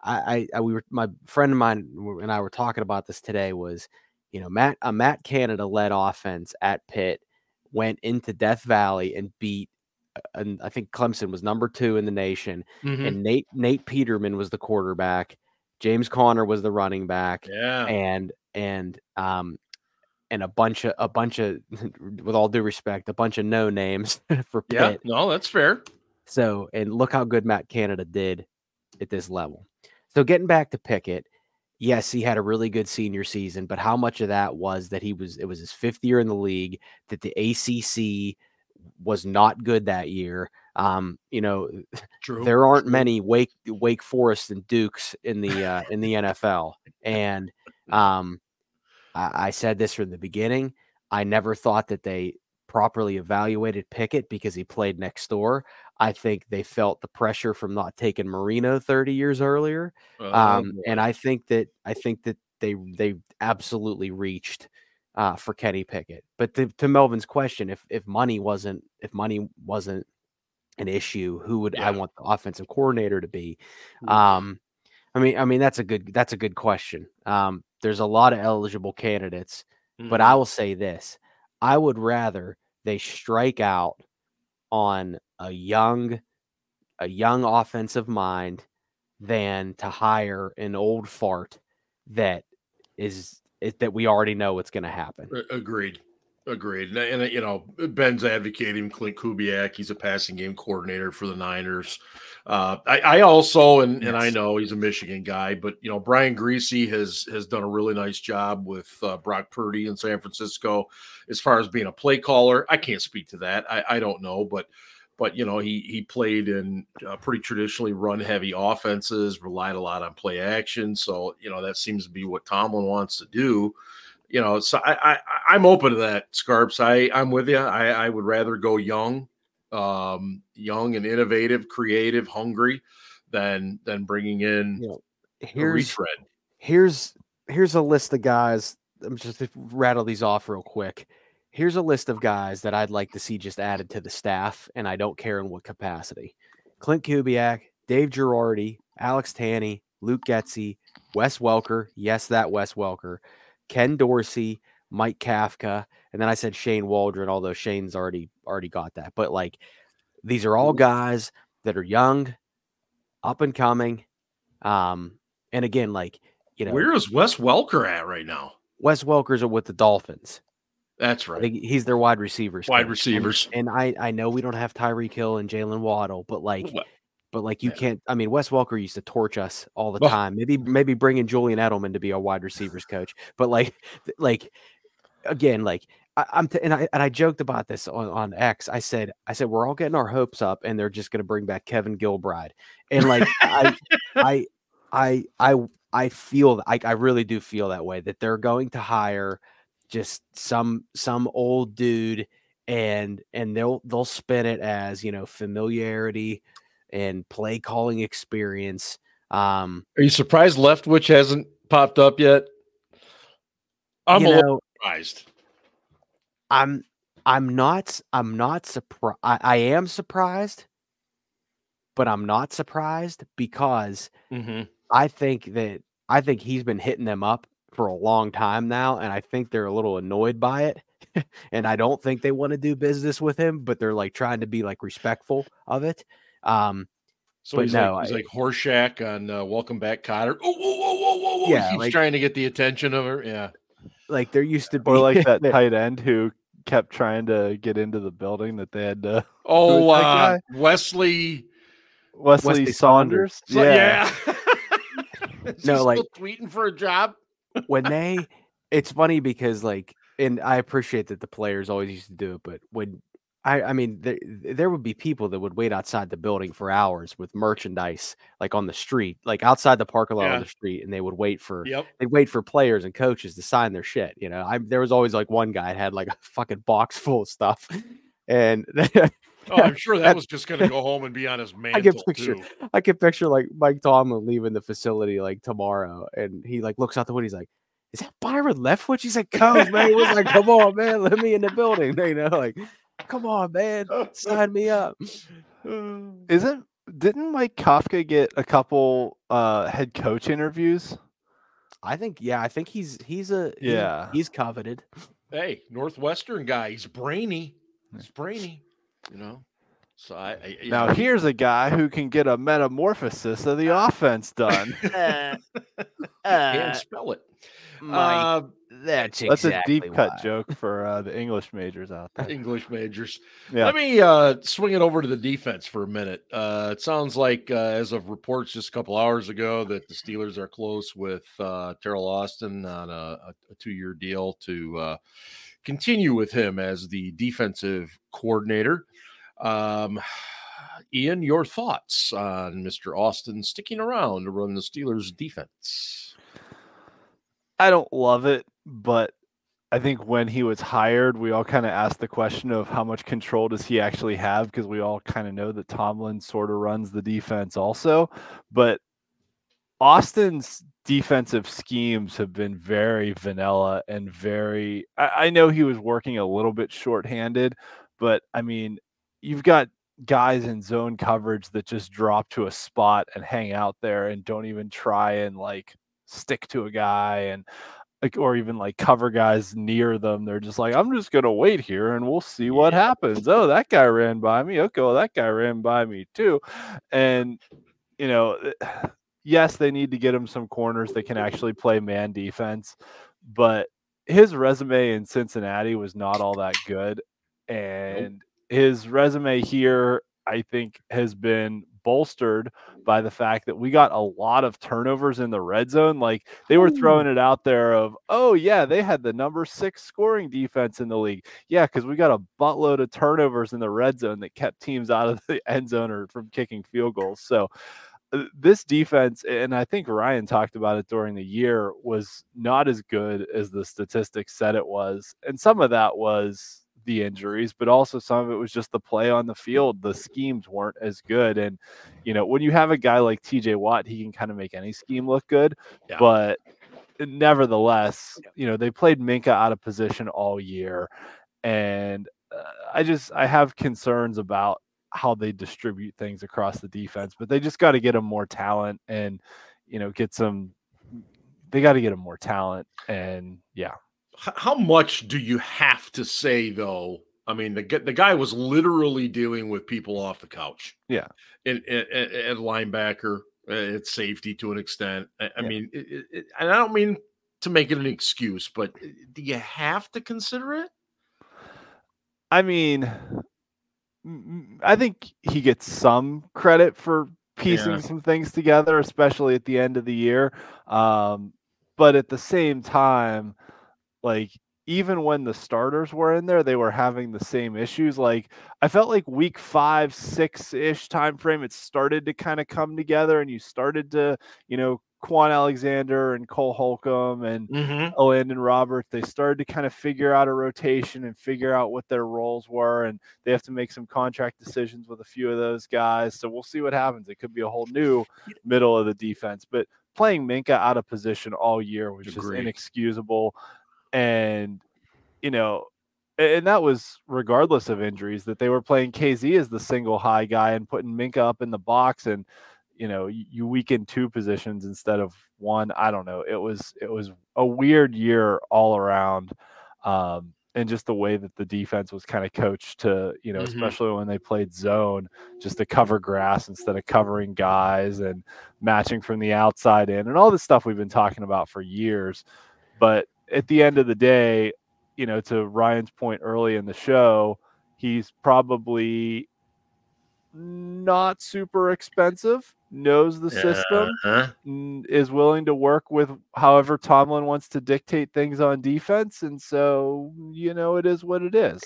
I, I we were my friend of mine and I were talking about this today was. You know, Matt, a Matt Canada led offense at Pitt went into Death Valley and beat, and I think Clemson was number two in the nation. Mm-hmm. And Nate, Nate Peterman was the quarterback. James Conner was the running back. Yeah. And, and, um, and a bunch of, a bunch of, with all due respect, a bunch of no names for Pitt. Yeah, no, that's fair. So, and look how good Matt Canada did at this level. So getting back to Pickett, yes, he had a really good senior season, but how much of that was that he was, it was his fifth year in the league, that the A C C was not good that year. Um, you know, True. there aren't many Wake, Wake Forest and Dukes in the, uh, in the N F L. And um, I, I said this from the beginning. I never thought that they properly evaluated Pickett because he played next door. I think they felt the pressure from not taking Marino thirty years earlier. Um, um, and I think that, I think that they, they absolutely reached uh, for Kenny Pickett. But to, to Melvin's question, if, if money wasn't, if money wasn't an issue, who would yeah. I want the offensive coordinator to be? Um, I mean, I mean, that's a good, that's a good question. Um, there's a lot of eligible candidates, mm-hmm. but I will say this, I would rather they strike out on a young, a young offensive mind than to hire an old fart that is, is that we already know what's going to happen. Agreed. Agreed. And, and, you know, Ben's advocating Clint Kubiak. He's a passing game coordinator for the Niners. Uh, I, I also, and, yes. and I know he's a Michigan guy, but, you know, Brian Greasy has, has done a really nice job with uh, Brock Purdy in San Francisco as far as being a play caller. I can't speak to that. I, I don't know, but, but, you know, he, he played in uh, pretty traditionally run heavy offenses, relied a lot on play action. So, you know, that seems to be what Tomlin wants to do. You know, so I, I, I'm open to that, Scarps. I, I'm with you. I, I would rather go young, um, young and innovative, creative, hungry than than bringing in you know, here's, a retread. Here's, here's a list of guys. I'm just going to rattle these off real quick. Here's a list of guys that I'd like to see just added to the staff, and I don't care in what capacity. Clint Kubiak, Dave Girardi, Alex Tanny, Luke Getsy, Wes Welker. Yes, that Wes Welker. Ken Dorsey, Mike Kafka, and then I said Shane Waldron, although Shane's already already got that. But, like, these are all guys that are young, up and coming. Um, and, again, like, you know. Where is Wes Welker at right now? Wes Welker's with the Dolphins. That's right. I think he's their wide receivers. Wide coach. receivers. And, and I, I know we don't have Tyreek Hill and Jalen Waddle, but, like – But like you yeah. can't, I mean, Wes Welker used to torch us all the oh. time. Maybe, maybe bringing Julian Edelman to be our wide receivers coach. But like, like again, like I, I'm, t- and I and I joked about this on, on X. I said, I said we're all getting our hopes up, and they're just going to bring back Kevin Gilbride. And like, I, I, I, I, I feel, I, I really do feel that way, that they're going to hire just some some old dude, and and they'll they'll spin it as you know familiarity and play calling experience. Um, Are you surprised Leftwich hasn't popped up yet? I'm you know, a little surprised. I'm I'm not I'm not surprised. I, I am surprised, but I'm not surprised because mm-hmm. I think that I think he's been hitting them up for a long time now, and I think they're a little annoyed by it. And I don't think they want to do business with him, but they're like trying to be like respectful of it. Um, so he's, no, like, he's I, like Horseshack on uh, Welcome Back, Cotter. Oh, oh, oh, yeah, he's like, trying to get the attention of her. Yeah, like there used to be, or like that tight end who kept trying to get into the building that they had to. Oh, uh, Wesley, Wesley, Wesley Saunders. Saunders. Yeah, yeah. Is no, he like still tweeting for a job. When they, it's funny because like, and I appreciate that the players always used to do it, but when. I, I mean, there, there would be people that would wait outside the building for hours with merchandise, like on the street, like outside the parking lot yeah. on the street, and they would wait for yep. they'd wait for players and coaches to sign their shit. You know, I there was always like one guy that had like a fucking box full of stuff, and oh, I'm sure that was just gonna go home and be on his mantle. I can picture, too. I can picture like Mike Tomlin leaving the facility like tomorrow, and he like looks out the window, he's like, "Is that Byron Leftwich?" He's like, "Coach, man," he was like, "Come on, man, let me in the building," you know, like. Come on, man. Sign me up. Isn't didn't Mike Kafka get a couple uh, head coach interviews? I think, yeah, I think he's he's a yeah he's, he's coveted. Hey, Northwestern guy. He's brainy. He's brainy. You know. So I, I now know. Here's a guy who can get a metamorphosis of the offense done. uh, uh, Can't spell it. My, uh, That's exactly That's a deep why. cut joke for uh, the English majors out there. English majors. Yeah. Let me uh, swing it over to the defense for a minute. Uh, it sounds like, uh, as of reports just a couple hours ago, that the Steelers are close with uh, Terrell Austin on a, a two-year deal to uh, continue with him as the defensive coordinator. Um, Ian, your thoughts on Mister Austin sticking around to run the Steelers' defense? I don't love it, but I think when he was hired, we all kind of asked the question of how much control does he actually have, because we all kind of know that Tomlin sort of runs the defense also. But Austin's defensive schemes have been very vanilla and very – I know he was working a little bit shorthanded, but, I mean, you've got guys in zone coverage that just drop to a spot and hang out there and don't even try and, like – stick to a guy and like, or even like cover guys near them. They're just like, I'm just going to wait here and we'll see what happens. Oh, that guy ran by me. Okay. Well, that guy ran by me too. And, you know, yes, they need to get him some corners that can actually play man defense, but his resume in Cincinnati was not all that good. And his resume here, I think, has been bolstered by the fact that we got a lot of turnovers in the red zone. Like, they were throwing it out there of, oh yeah, they had the number six scoring defense in the league. Yeah, because we got a buttload of turnovers in the red zone that kept teams out of the end zone or from kicking field goals. So uh, this defense, and I think Ryan talked about it during the year, was not as good as the statistics said it was. And some of that was the injuries, but also some of it was just the play on the field. The schemes weren't as good. And, you know, when you have a guy like T J Watt, he can kind of make any scheme look good, yeah. but nevertheless, yeah. you know, they played Minkah out of position all year. And uh, I just, I have concerns about how they distribute things across the defense, but they just got to get them more talent and, you know, get some, they got to get them more talent. And yeah. How much do you have to say, though? I mean, the the guy was literally dealing with people off the couch. Yeah, and at linebacker, at safety to an extent. I, yeah. I mean, it, it, and I don't mean to make it an excuse, but do you have to consider it? I mean, I think he gets some credit for piecing yeah. some things together, especially at the end of the year. Um, but at the same time, like, even when the starters were in there, they were having the same issues. Like, I felt like week five, six-ish time frame, it started to kind of come together, and you started to, you know, Quan Alexander and Cole Holcomb and mm-hmm. Landon Roberts, they started to kind of figure out a rotation and figure out what their roles were, and they have to make some contract decisions with a few of those guys. So we'll see what happens. It could be a whole new middle of the defense. But playing Minkah out of position all year was just inexcusable. And, you know, and that was regardless of injuries, that they were playing K Z as the single high guy and putting Minkah up in the box, and, you know, you weaken two positions instead of one. I don't know. It was, it was a weird year all around. Um, and just the way that the defense was kind of coached to, you know, mm-hmm. especially when they played zone, just to cover grass instead of covering guys and matching from the outside in and all this stuff we've been talking about for years. But at the end of the day, you know, to Ryan's point early in the show, he's probably not super expensive, knows the system, uh-huh. is willing to work with however Tomlin wants to dictate things on defense. And so, you know, it is what it is.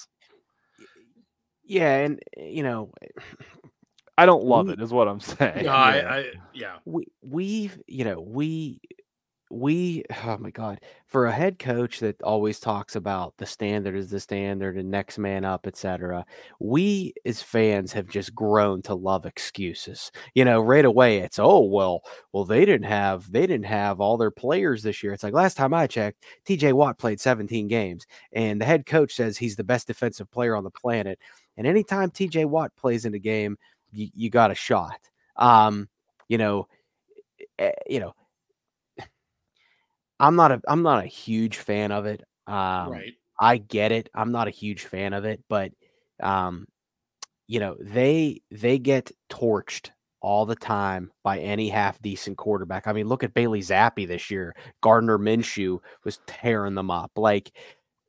Yeah. And, you know, I don't love we, it is what I'm saying. No, I, yeah. I, yeah. We, we've, you know, we, We, oh my God, for a head coach that always talks about the standard is the standard and next man up, et cetera, we as fans have just grown to love excuses. You know, right away it's, oh, well, well, they didn't have, they didn't have all their players this year. It's like, last time I checked, T J Watt played seventeen games, and the head coach says he's the best defensive player on the planet. And anytime T J Watt plays in a game, you, you got a shot. Um, you know, you know, I'm not a I'm not a huge fan of it. Um, right. I get it. I'm not a huge fan of it, but um, you know, they they get torched all the time by any half-decent quarterback. I mean, look at Bailey Zappi this year. Gardner Minshew was tearing them up. Like,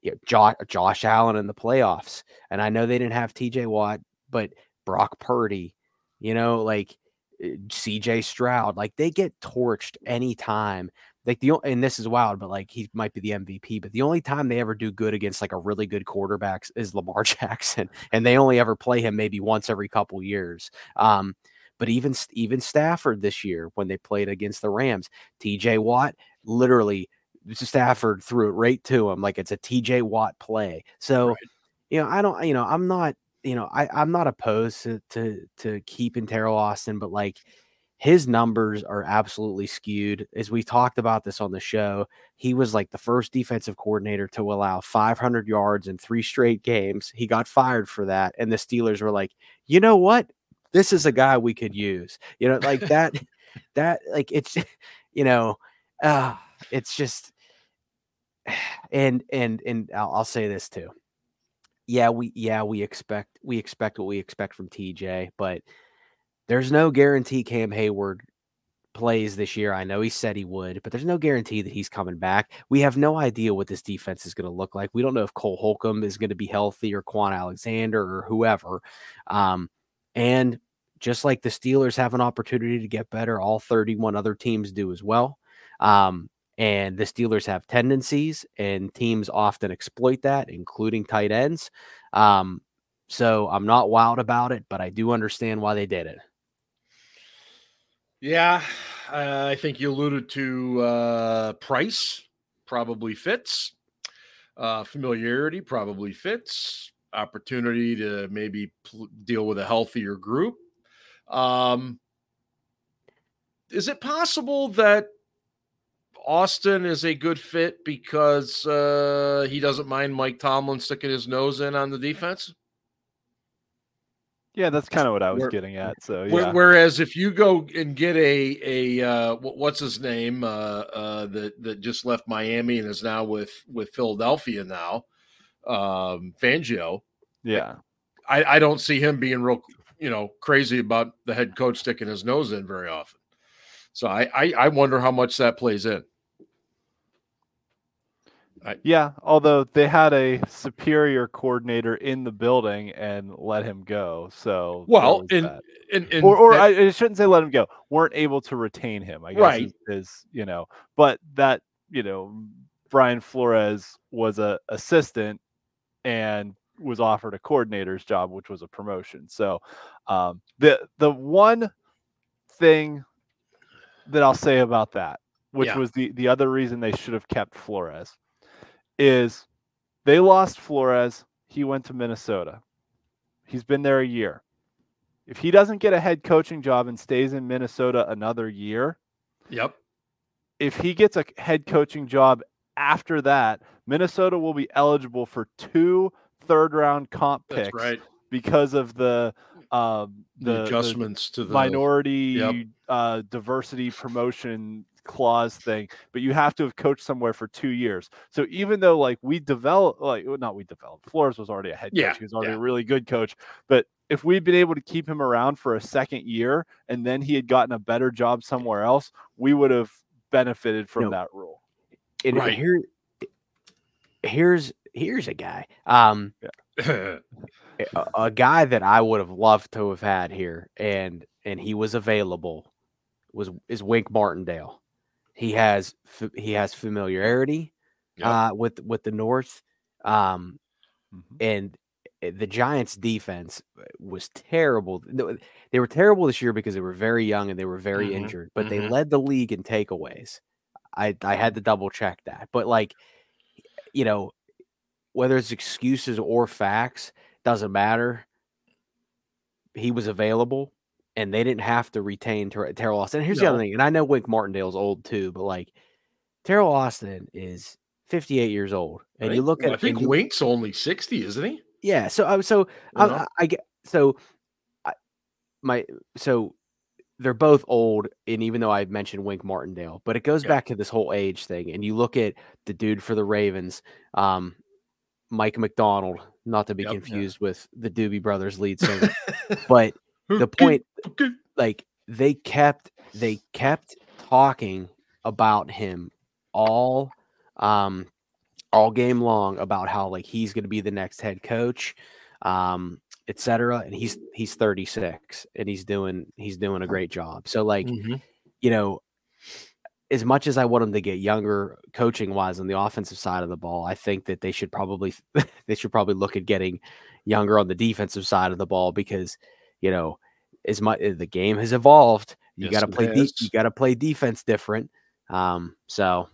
you know, Josh, Josh Allen in the playoffs. And I know they didn't have T J Watt, but Brock Purdy, you know, like C J Stroud, like they get torched anytime. Like the and this is wild, but like he might be the M V P. But the only time they ever do good against like a really good quarterback is Lamar Jackson, and they only ever play him maybe once every couple years. Um, but even even Stafford this year when they played against the Rams, T J Watt literally Stafford threw it right to him like it's a T J Watt play. So right. you know I don't you know I'm not you know I I'm not opposed to to, to keeping Terrell Austin, but like. His numbers are absolutely skewed. As we talked about this on the show, he was like the first defensive coordinator to allow five hundred yards in three straight games. He got fired for that. And the Steelers were like, you know what? This is a guy we could use. You know, like that, that, like it's, you know, uh, it's just, and, and, and I'll, I'll say this too. Yeah. We, yeah, we expect, we expect what we expect from T J, but there's no guarantee Cam Hayward plays this year. I know he said he would, but there's no guarantee that he's coming back. We have no idea what this defense is going to look like. We don't know if Cole Holcomb is going to be healthy or Quan Alexander or whoever. Um, and just like the Steelers have an opportunity to get better, all thirty-one other teams do as well. Um, and the Steelers have tendencies, and teams often exploit that, including tight ends. Um, so I'm not wild about it, but I do understand why they did it. Yeah, uh, I think you alluded to uh, price probably fits, uh, familiarity probably fits, opportunity to maybe pl- deal with a healthier group. Um, is it possible that Austin is a good fit because uh, he doesn't mind Mike Tomlin sticking his nose in on the defense? Yeah, that's kind of what I was Where, getting at. So, yeah. Whereas if you go and get a a uh, what's his name uh, uh, that that just left Miami and is now with with Philadelphia now, um, Fangio. Yeah, I, I don't see him being real, you know, crazy about the head coach sticking his nose in very often. So I I, I wonder how much that plays in. I, yeah, although they had a superior coordinator in the building and let him go. So well, and, and, and or, or that, I, I shouldn't say let him go. Weren't able to retain him, I guess. Right. Is, is you know, but that you know, Brian Flores was a assistant and was offered a coordinator's job, which was a promotion. So um, the the one thing that I'll say about that, which yeah. was the the other reason they should have kept Flores. Is they lost Flores. He went to Minnesota. He's been there a year. If he doesn't get a head coaching job and stays in Minnesota another year. Yep. If he gets a head coaching job after that, Minnesota will be eligible for two third round comp picks. That's right. Because of the, um, the, the adjustments the to the minority yep. uh, diversity promotion clause thing, but you have to have coached somewhere for two years. So even though like we developed, like not we developed, Flores was already a head coach. Yeah, he was already yeah. a really good coach. But if we'd been able to keep him around for a second year and then he had gotten a better job somewhere else, we would have benefited from no. that rule. And right. here, here's here's a guy, um, yeah. a, a guy that I would have loved to have had here, and and he was available. Was is Wink Martindale. He has he has familiarity yep. uh, with with the North, um, mm-hmm. and the Giants' defense was terrible. They were terrible this year because they were very young and they were very mm-hmm. injured. But mm-hmm. they led the league in takeaways. I I had to double check that. But like, you know, whether it's excuses or facts doesn't matter. He was available. And they didn't have to retain Ter- Terrell Austin. And here's no. the other thing, and I know Wink Martindale's old too, but like Terrell Austin is fifty-eight years old, and right. you look well, at I think Wink's you, only sixty, isn't he? Yeah. So I so I, I, I get so I, my so they're both old, and even though I mentioned Wink Martindale, but it goes yeah. back to this whole age thing. And you look at the dude for the Ravens, um, Mike McDonald, not to be yep, confused yeah. with the Doobie Brothers lead singer, but. The point, like they kept they kept talking about him all um all game long about how like he's going to be the next head coach, um, et cetera. And he's he's thirty-six and he's doing he's doing a great job. So like, mm-hmm. you know, as much as I want them to get younger coaching wise on the offensive side of the ball, I think that they should probably they should probably look at getting younger on the defensive side of the ball, because, you know, as much the game has evolved, you yes, got to play de- you got to play defense different. Um, so.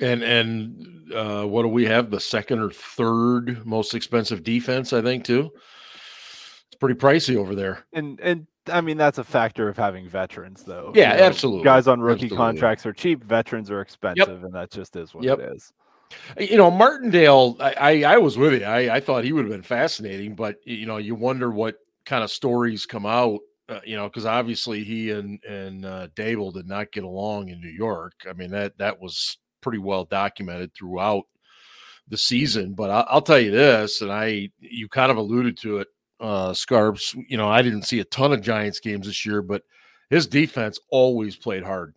And and uh, what do we have? The second or third most expensive defense, I think, too. It's pretty pricey over there. And and I mean that's a factor of having veterans, though. Yeah, you know, absolutely. Guys on rookie absolutely. contracts are cheap. Veterans are expensive, yep. and that just is what yep. it is. You know, Martindale. I, I I was with you. I I thought he would have been fascinating, but you know, you wonder what kind of stories come out. Uh, you know, because obviously he and and uh, Dable did not get along in New York. I mean that that was. pretty well documented throughout the season, but I'll, I'll tell you this, and I, you kind of alluded to it, uh, Scarps, you know, I didn't see a ton of Giants games this year, but his defense always played hard.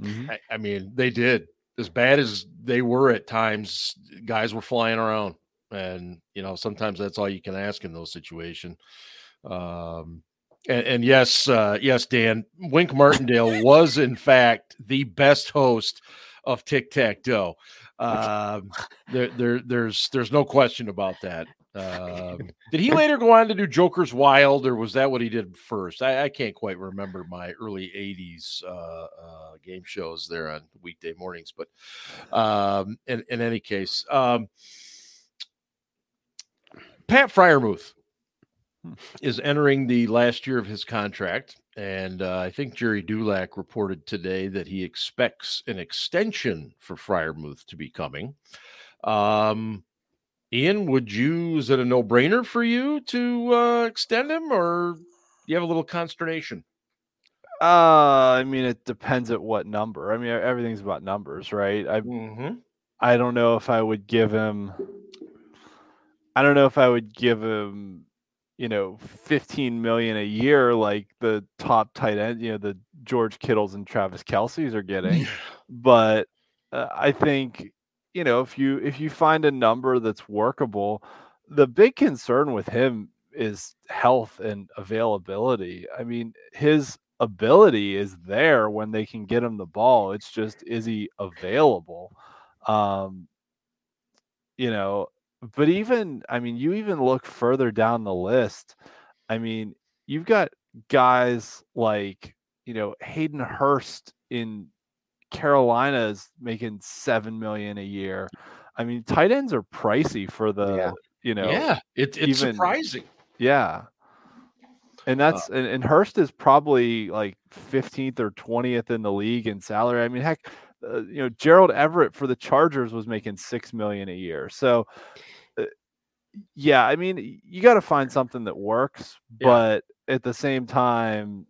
Mm-hmm. I, I mean, they did. As bad as they were at times, guys were flying around, and, you know, sometimes that's all you can ask in those situations. Um, And, and yes, uh, yes, Dan, Wink Martindale was, in fact, the best host of Tic-Tac-Toe. Um, there, there, there's there's no question about that. Um, did he later go on to do Joker's Wild, or was that what he did first? I, I can't quite remember my early eighties uh, uh, game shows there on weekday mornings. But um, in, in any case, um, Pat Freiermuth is entering the last year of his contract, and uh, I think Jerry Dulac reported today that he expects an extension for Freiermuth to be coming. Um, Ian, would you, is it a no-brainer for you to uh, extend him, or do you have a little consternation? Uh, I mean, it depends at what number. I mean, everything's about numbers, right? I, mm-hmm. I don't know if I would give him – I don't know if I would give him – you know, fifteen million a year, like the top tight end, you know, the George Kittles and Travis Kelce's are getting. But uh, I think, you know, if you, if you find a number that's workable, the big concern with him is health and availability. I mean, his ability is there when they can get him the ball. It's just, is he available? Um, you know, But even, I mean, you even look further down the list. I mean, you've got guys like, you know, Hayden Hurst in Carolina is making seven million dollars a year. I mean, tight ends are pricey for the, yeah. you know. Yeah, it, it's even, surprising. Yeah. And that's, uh, and, and Hurst is probably like fifteenth or twentieth in the league in salary. I mean, heck. Uh, you know, Gerald Everett for the Chargers was making six million dollars a year. So, uh, yeah, I mean, you got to find something that works, but yeah. at the same time,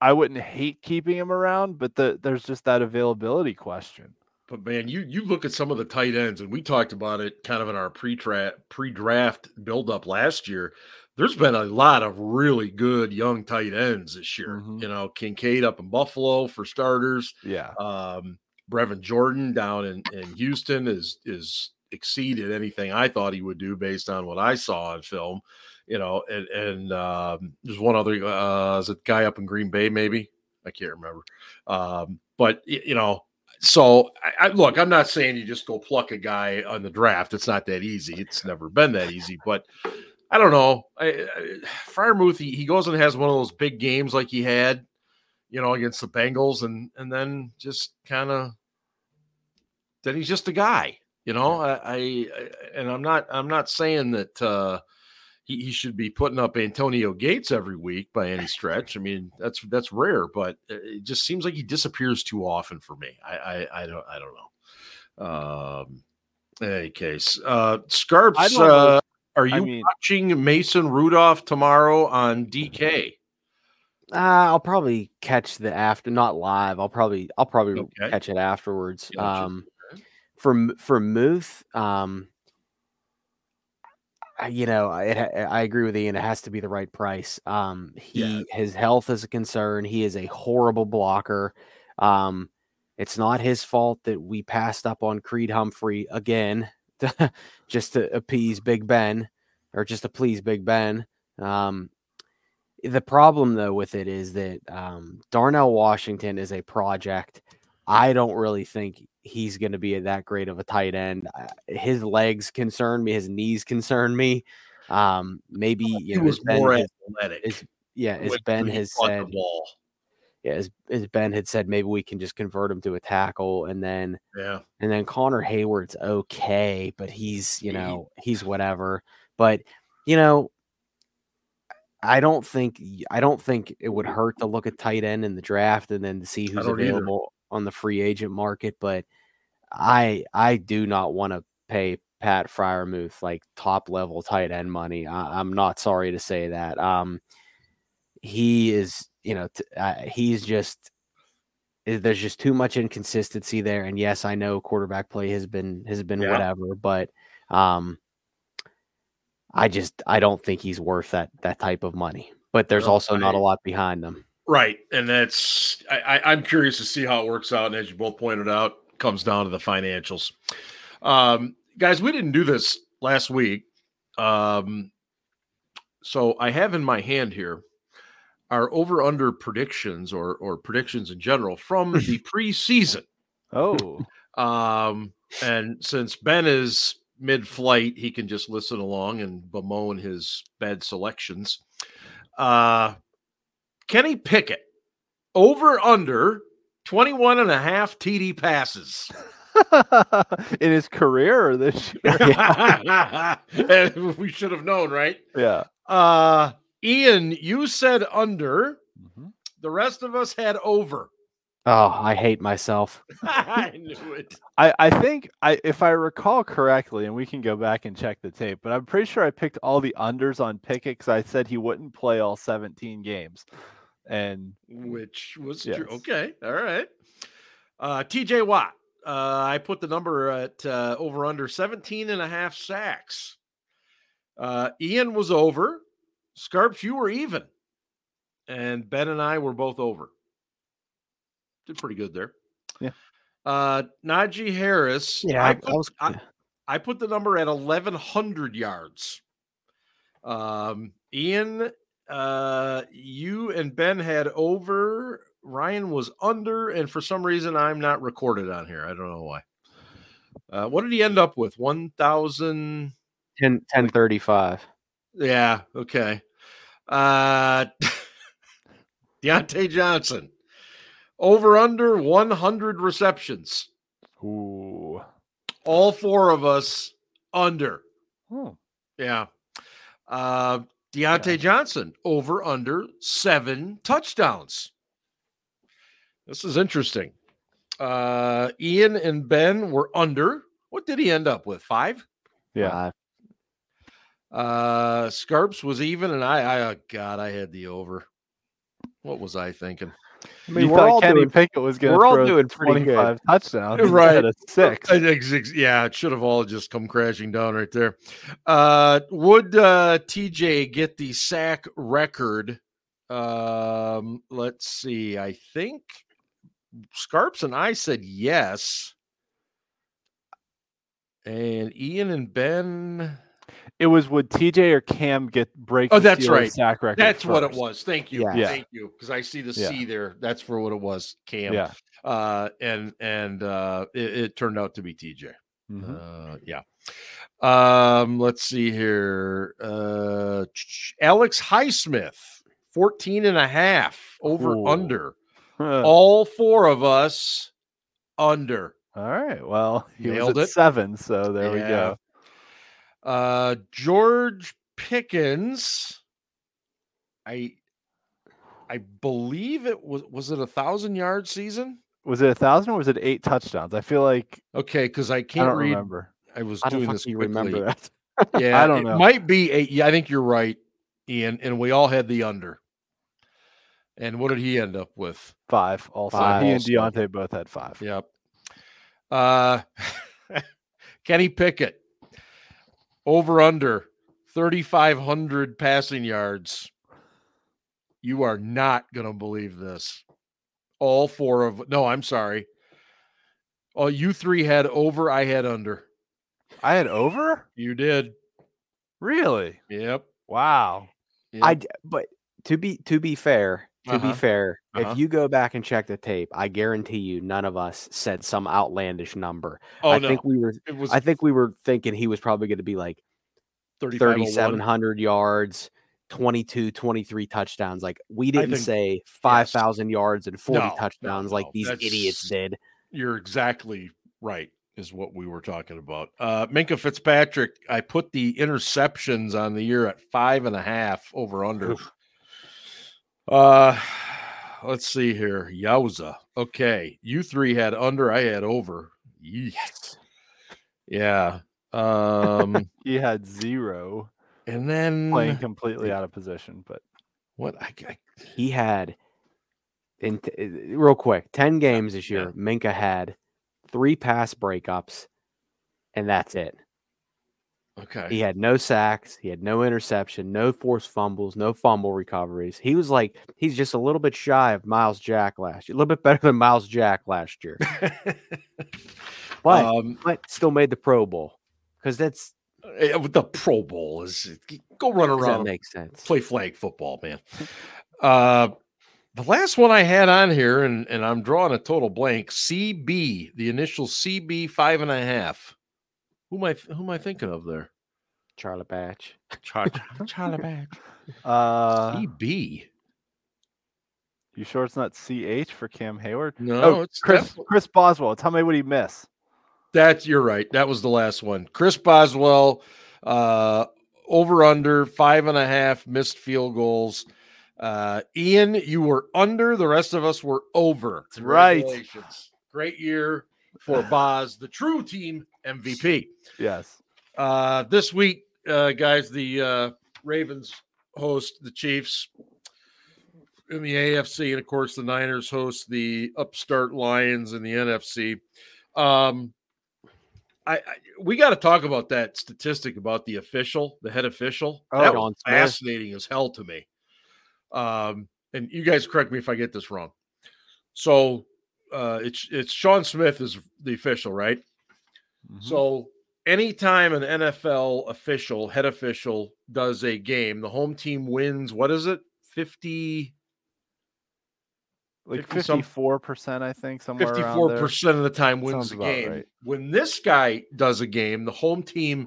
I wouldn't hate keeping him around, but the, there's just that availability question. But man, you, you look at some of the tight ends, and we talked about it kind of in our pre-tra- pre-draft buildup last year. There's been a lot of really good young tight ends this year. Mm-hmm. You know, Kincaid up in Buffalo for starters. Yeah. Um, Brevin Jordan down in, in Houston is is exceeded anything I thought he would do based on what I saw on film. You know, and, and um, there's one other uh, is it guy up in Green Bay maybe? I can't remember. Um, but, you know, so I, I, look, I'm not saying you just go pluck a guy on the draft. It's not that easy. It's never been that easy, but – I don't know. I, I, Freiermuth, he, he goes and has one of those big games like he had, you know, against the Bengals, and and then just kind of then he's just a guy, you know. I, I, I and I'm not I'm not saying that uh, he, he should be putting up Antonio Gates every week by any stretch. I mean that's that's rare, but it just seems like he disappears too often for me. I I, I don't I don't know. Um, in any case, uh, Scarps. I don't uh, know. Are you I mean, watching Mason Rudolph tomorrow on D K? Uh, I'll probably catch the after, not live. I'll probably, I'll probably okay. catch it afterwards. Um, for for Muth, um, you know, it, I agree with Ian. It has to be the right price. Um, he yeah. His health is a concern. He is a horrible blocker. Um, it's not his fault that we passed up on Creed Humphrey again, to, just to appease Big Ben, or just to please Big Ben. Um, the problem though with it is that um, Darnell Washington is a project. I don't really think he's going to be that great of a tight end. His legs concern me. His knees concern me. Um, maybe you he know, was more ben athletic. Has, yeah, as Ben has said, yeah, as, as Ben had said, maybe we can just convert him to a tackle, and then yeah, and then Connor Hayward's okay, but he's you know he's whatever. But you know, I don't think I don't think it would hurt to look at tight end in the draft and then to see who's available. Either. On the free agent market, but I I do not want to pay Pat Freiermuth like top level tight end money. I, I'm not sorry to say that. Um, he is, you know, t- uh, he's just there's just too much inconsistency there. And yes, I know quarterback play has been has been yeah. whatever, but um, I just I don't think he's worth that that type of money. But there's oh, also I- not a lot behind them. Right, and that's I, I, I'm curious to see how it works out, and as you both pointed out, it comes down to the financials. Um, guys, we didn't do this last week, um, so I have in my hand here our over-under predictions or or predictions in general from the preseason. Oh, um, and since Ben is mid-flight, he can just listen along and bemoan his bad selections. Uh Kenny Pickett, over under twenty-one and a half T D passes. In his career or this year? Yeah. We should have known, right? Yeah. Uh, Ian, you said under. Mm-hmm. The rest of us had over. Oh, I hate myself. I knew it. I, I think, I if I recall correctly, and we can go back and check the tape, but I'm pretty sure I picked all the unders on Pickett because I said he wouldn't play all seventeen games. And which was yes. true. Okay. All right. Uh, T J Watt. Uh, I put the number at uh, over under seventeen and a half sacks. Uh, Ian was over. Scarps, you were even. And Ben and I were both over. Did pretty good there. Yeah. Uh, Najee Harris. Yeah. I put, I, was... I, I put the number at eleven hundred yards. Um, Ian. Uh, you and Ben had over, Ryan was under, and for some reason I'm not recorded on here. I don't know why. Uh, what did he end up with? one thousand ten thirty-five. Yeah. Okay. Uh, Deontay Johnson over under one hundred receptions. Ooh. All four of us under. Oh. Yeah. Uh, Deontay yeah. Johnson, over, under, seven touchdowns. This is interesting. Uh, Ian and Ben were under. What did he end up with, five? Yeah. Uh, Scarps was even, and I, I, oh God, I had the over. What was I thinking? I mean, you we're all Kenny doing, Pickett was going to throw all doing twenty-five good. Touchdowns. Right. A six. Yeah, it should have all just come crashing down right there. Uh, would uh, T J get the sack record? Um, let's see. I think Scarps and I said yes. And Ian and Ben... It was would T J or Cam get break? Oh, the that's Steelers right. Sack record that's first. What it was. Thank you, yeah. thank you, because I see the yeah. C there. That's for what it was, Cam. Yeah. Uh, and and uh, it, it turned out to be T J. Mm-hmm. Uh, yeah. Um, let's see here. Uh, Alex Highsmith, fourteen and a half over Ooh. Under. Huh. All four of us under. All right. Well, he nailed was at it. Seven. So there yeah. we go. Uh, George Pickens, I, I believe it was, was it a thousand yard season? Was it a thousand or was it eight touchdowns? I feel like, okay. Cause I can't I read. Remember. I was I doing this. Quickly. Remember that. yeah. I don't know. It might be eight. Yeah. I think you're right, Ian. And we all had the under. And what did he end up with? Five. Also, five. He and Deontay both had five. Yep. Uh, Kenny Pickett. Over under thirty-five hundred passing yards. You are not going to believe this. All four of, no, I'm sorry. Oh, you three had over, I had under. I had over? You did. Really? Yep. Wow. Yep. I, but to be, to be fair, to uh-huh. be fair, uh-huh. if you go back and check the tape, I guarantee you none of us said some outlandish number. Oh, I no. think we were, it was, I think we were thinking he was probably going to be like thirty-seven hundred yards, twenty-two, twenty-three touchdowns. Like we didn't think, say five thousand yes. yards and forty no, touchdowns no, like no. these That's, idiots did. You're exactly right is what we were talking about. Uh, Minkah Fitzpatrick, I put the interceptions on the year at five and a half over under. Oof. Uh, let's see here. Yowza. Okay. You three had under, I had over. Yes. Yeah. Um, he had zero and then playing completely out of position, but what I, I he had in t- real quick, ten games this year. Yeah. Minkah had three pass breakups and that's it. Okay. He had no sacks. He had no interception, no forced fumbles, no fumble recoveries. He was like, he's just a little bit shy of Miles Jack last year, a little bit better than Miles Jack last year, but, um, but still made the Pro Bowl. Because that's it, the Pro Bowl is go run around. That makes sense. Play flag football, man. uh, the last one I had on here, and, and I'm drawing a total blank. C B, the initial C B five and a half. Who am I? Who am I thinking of there? Charlie Batch. Char- Charlie Batch. Uh, C B. You sure it's not C H for Cam Hayward? No, oh, it's Chris. Definitely. Chris Boswell. Tell me what he missed. That you're right. That was the last one. Chris Boswell, uh, over under five and a half missed field goals. Uh, Ian, you were under. The rest of us were over. Right. Great year for Boz, the true team M V P. Yes. Uh, this week, uh, guys, the uh, Ravens host the Chiefs in the A F C, and of course, the Niners host the upstart Lions in the N F C. Um, I, I we got to talk about that statistic about the official, the head official. Oh, that was fascinating as hell to me. Um, and you guys correct me if I get this wrong. So uh, it's it's Sean Smith is the official, right? Mm-hmm. So anytime an N F L official, head official, does a game, the home team wins. What is it? fifty. Like fifty-four percent, I think, somewhere fifty-four percent around there. Of the time wins the game. Right. When this guy does a game, the home team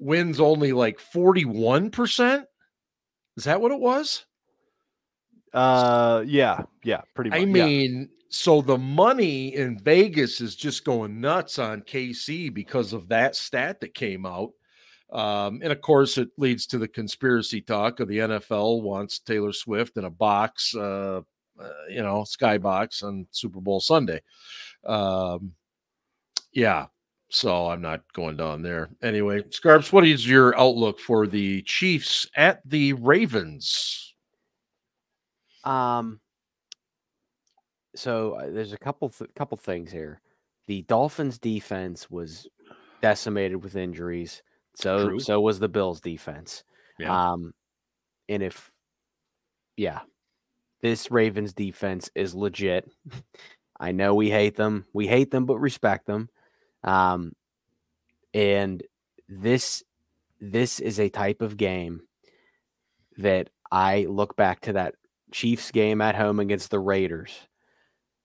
wins only like forty-one percent. Is that what it was? Uh, yeah, yeah, pretty much. I mean, yeah. So the money in Vegas is just going nuts on K C because of that stat that came out. Um, and of course, it leads to the conspiracy talk of the N F L wants Taylor Swift in a box, uh, Uh, you know, skybox on Super Bowl Sunday. Um, yeah, so I'm not going down there. Anyway, Scarps, what is your outlook for the Chiefs at the Ravens? Um. So uh, there's a couple th- couple things here. The Dolphins' defense was decimated with injuries. So True. so was the Bills' defense. Yeah. Um, and if, yeah. This Ravens defense is legit. I know we hate them. We hate them, but respect them. Um, and this this is a type of game that I look back to that Chiefs game at home against the Raiders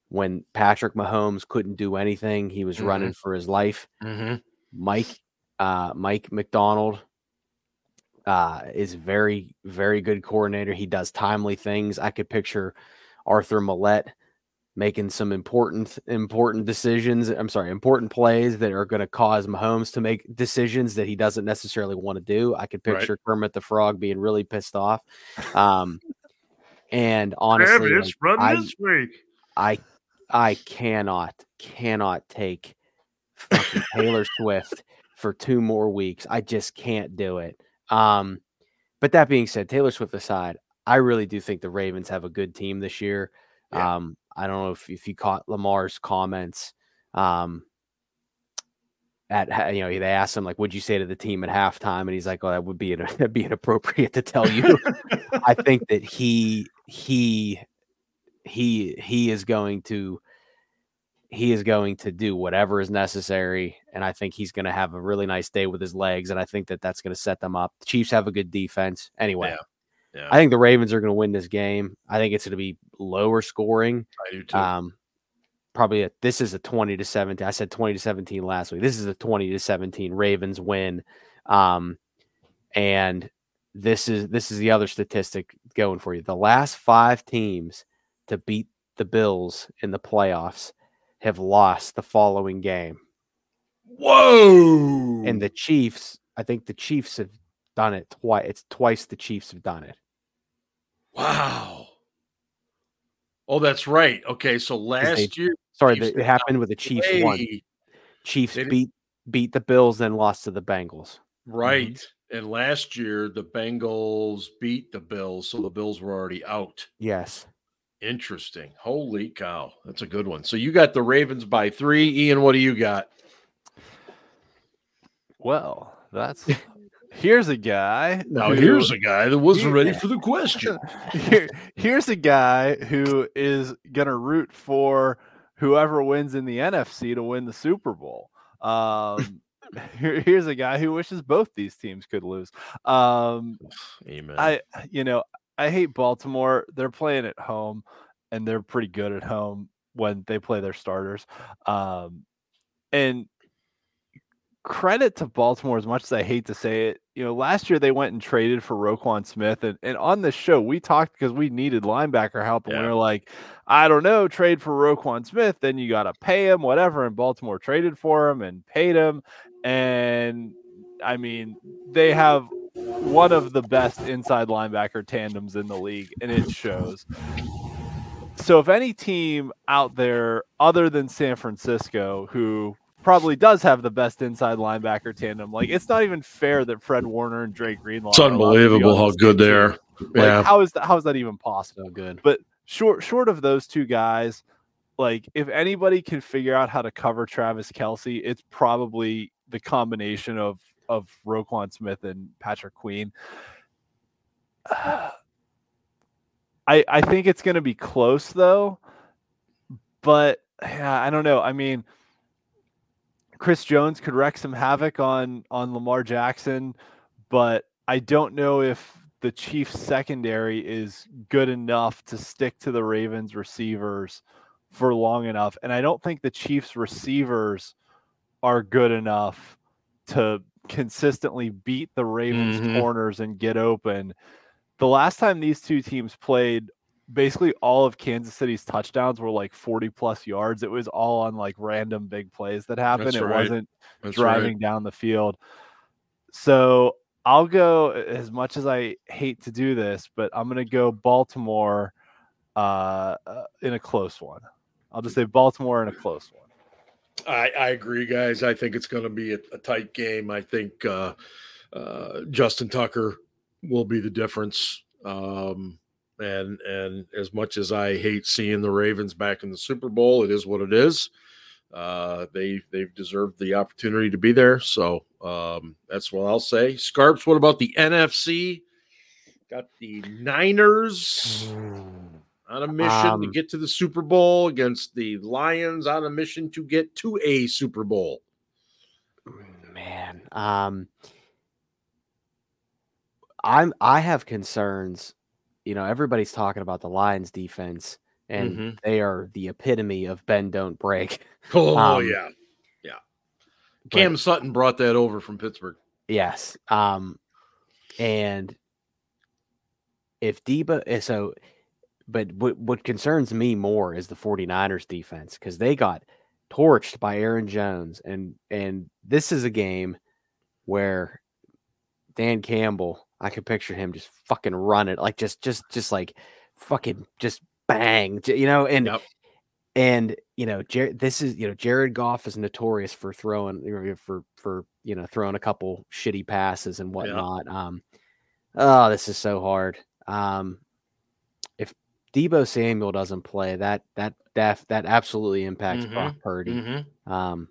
when Patrick Mahomes couldn't do anything. He was mm-hmm. running for his life. Mm-hmm. Mike uh, Mike McDonald. Uh, is very, very good coordinator. He does timely things. I could picture Arthur Millette making some important, important decisions. I'm sorry, important plays that are going to cause Mahomes to make decisions that he doesn't necessarily want to do. I could picture right. Kermit the Frog being really pissed off. Um, and honestly, Travis, like, run I, this week. I, I cannot, cannot take fucking Taylor Swift for two more weeks. I just can't do it. Um, but that being said, Taylor Swift aside, I really do think the Ravens have a good team this year. Yeah. Um, I don't know if, if you caught Lamar's comments. Um, at, you know, they asked him, like, what'd you say to the team at halftime? And he's like, well, that would be, an, that'd be inappropriate to tell you. I think that he, he, he, he is going to, he is going to do whatever is necessary. And I think he's going to have a really nice day with his legs. And I think that that's going to set them up. The Chiefs have a good defense anyway. Yeah. Yeah. I think the Ravens are going to win this game. I think it's going to be lower scoring. I do too. Um, probably a, this is a twenty to seventeen. I said twenty to seventeen last week. This is a twenty to seventeen Ravens win. Um, and this is, this is the other statistic going for you. The last five teams to beat the Bills in the playoffs have lost the following game. Whoa. And the Chiefs, I think the Chiefs have done it twice. It's twice the Chiefs have done it. Wow. Oh, that's right. Okay, so last they, year, sorry, Chiefs, it happened with the Chiefs. Hey, won. Chiefs beat beat the Bills, then lost to the Bengals. Right, mm-hmm. And last year the Bengals beat the Bills, so the Bills were already out. Yes. Interesting. Holy cow, that's a good one. So you got the Ravens by three, Ian. What do you got? Well, that's. Here's a guy. Now, who, here's a guy that wasn't ready for the question. Here, here's a guy who is going to root for whoever wins in the N F C to win the Super Bowl. Um, here, here's a guy who wishes both these teams could lose. Um, Amen. I, you know, I hate Baltimore. They're playing at home, and they're pretty good at home when they play their starters. Um, and credit to Baltimore, as much as I hate to say it, you know, last year they went and traded for Roquan Smith. And, and on this show, we talked because we needed linebacker help. And yeah. we were like, I don't know, trade for Roquan Smith. Then you got to pay him, whatever. And Baltimore traded for him and paid him. And I mean, they have one of the best inside linebacker tandems in the league, and it shows. So if any team out there other than San Francisco, who probably does have the best inside linebacker tandem. Like, it's not even fair that Fred Warner and Drake Greenlaw. It's unbelievable how good they are. Yeah. Like, how is that, how is that even possible? So good. But short short of those two guys, like, if anybody can figure out how to cover Travis Kelce, it's probably the combination of of Roquan Smith and Patrick Queen. Uh, I I think it's going to be close though. But yeah, I don't know. I mean, Chris Jones could wreak some havoc on, on Lamar Jackson, but I don't know if the Chiefs secondary is good enough to stick to the Ravens receivers for long enough. And I don't think the Chiefs receivers are good enough to consistently beat the Ravens mm-hmm. corners and get open. The last time these two teams played, basically all of Kansas City's touchdowns were like forty plus yards. It was all on like random big plays that happened. That's it right. wasn't That's driving right. down the field. So I'll go, as much as I hate to do this, but I'm going to go Baltimore uh, in a close one. I'll just say Baltimore in a close one. I, I agree, guys. I think it's going to be a, a tight game. I think uh, uh, Justin Tucker will be the difference. Um, And and as much as I hate seeing the Ravens back in the Super Bowl, it is what it is. Uh, they they've deserved the opportunity to be there, so um, that's what I'll say. Scarps, what about the N F C? Got the Niners on a mission um, to get to the Super Bowl against the Lions on a mission to get to a Super Bowl. Man, um, I'm I have concerns. You know, everybody's talking about the Lions defense, and mm-hmm. they are the epitome of bend, don't break. Oh, um, yeah. Yeah. Cam but, Sutton brought that over from Pittsburgh. Yes. Um, and if Debo, so, but what, what concerns me more is the 49ers defense, because they got torched by Aaron Jones. And, and this is a game where Dan Campbell, I could picture him just fucking run it, like just, just, just like fucking just bang, you know, and, yep. and, you know, Jer- this is, you know, Jared Goff is notorious for throwing, for, for, you know, throwing a couple shitty passes and whatnot. Yeah. Um, oh, this is so hard. Um, if Debo Samuel doesn't play, that, that, that, that absolutely impacts mm-hmm. Brock Purdy. Mm-hmm. Um,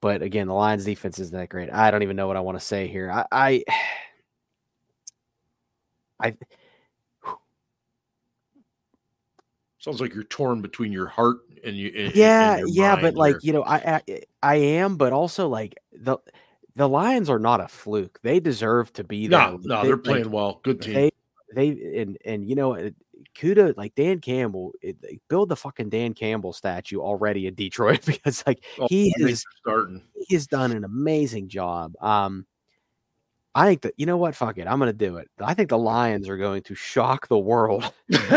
But again, the Lions defense isn't that great. I don't even know what I want to say here. I, I, I sounds like you're torn between your heart and you. And, yeah, and your yeah, mind but like there. you know, I, I I am, but also like the the Lions are not a fluke. They deserve to be there. No, no, they, they're playing like, well. Good team. They, they and and you know. Kuda, like Dan Campbell, it, build the fucking Dan Campbell statue already in Detroit because like oh, he is starting. He has done an amazing job. Um, I think that, you know what? Fuck it. I'm going to do it. I think the Lions are going to shock the world. Okay.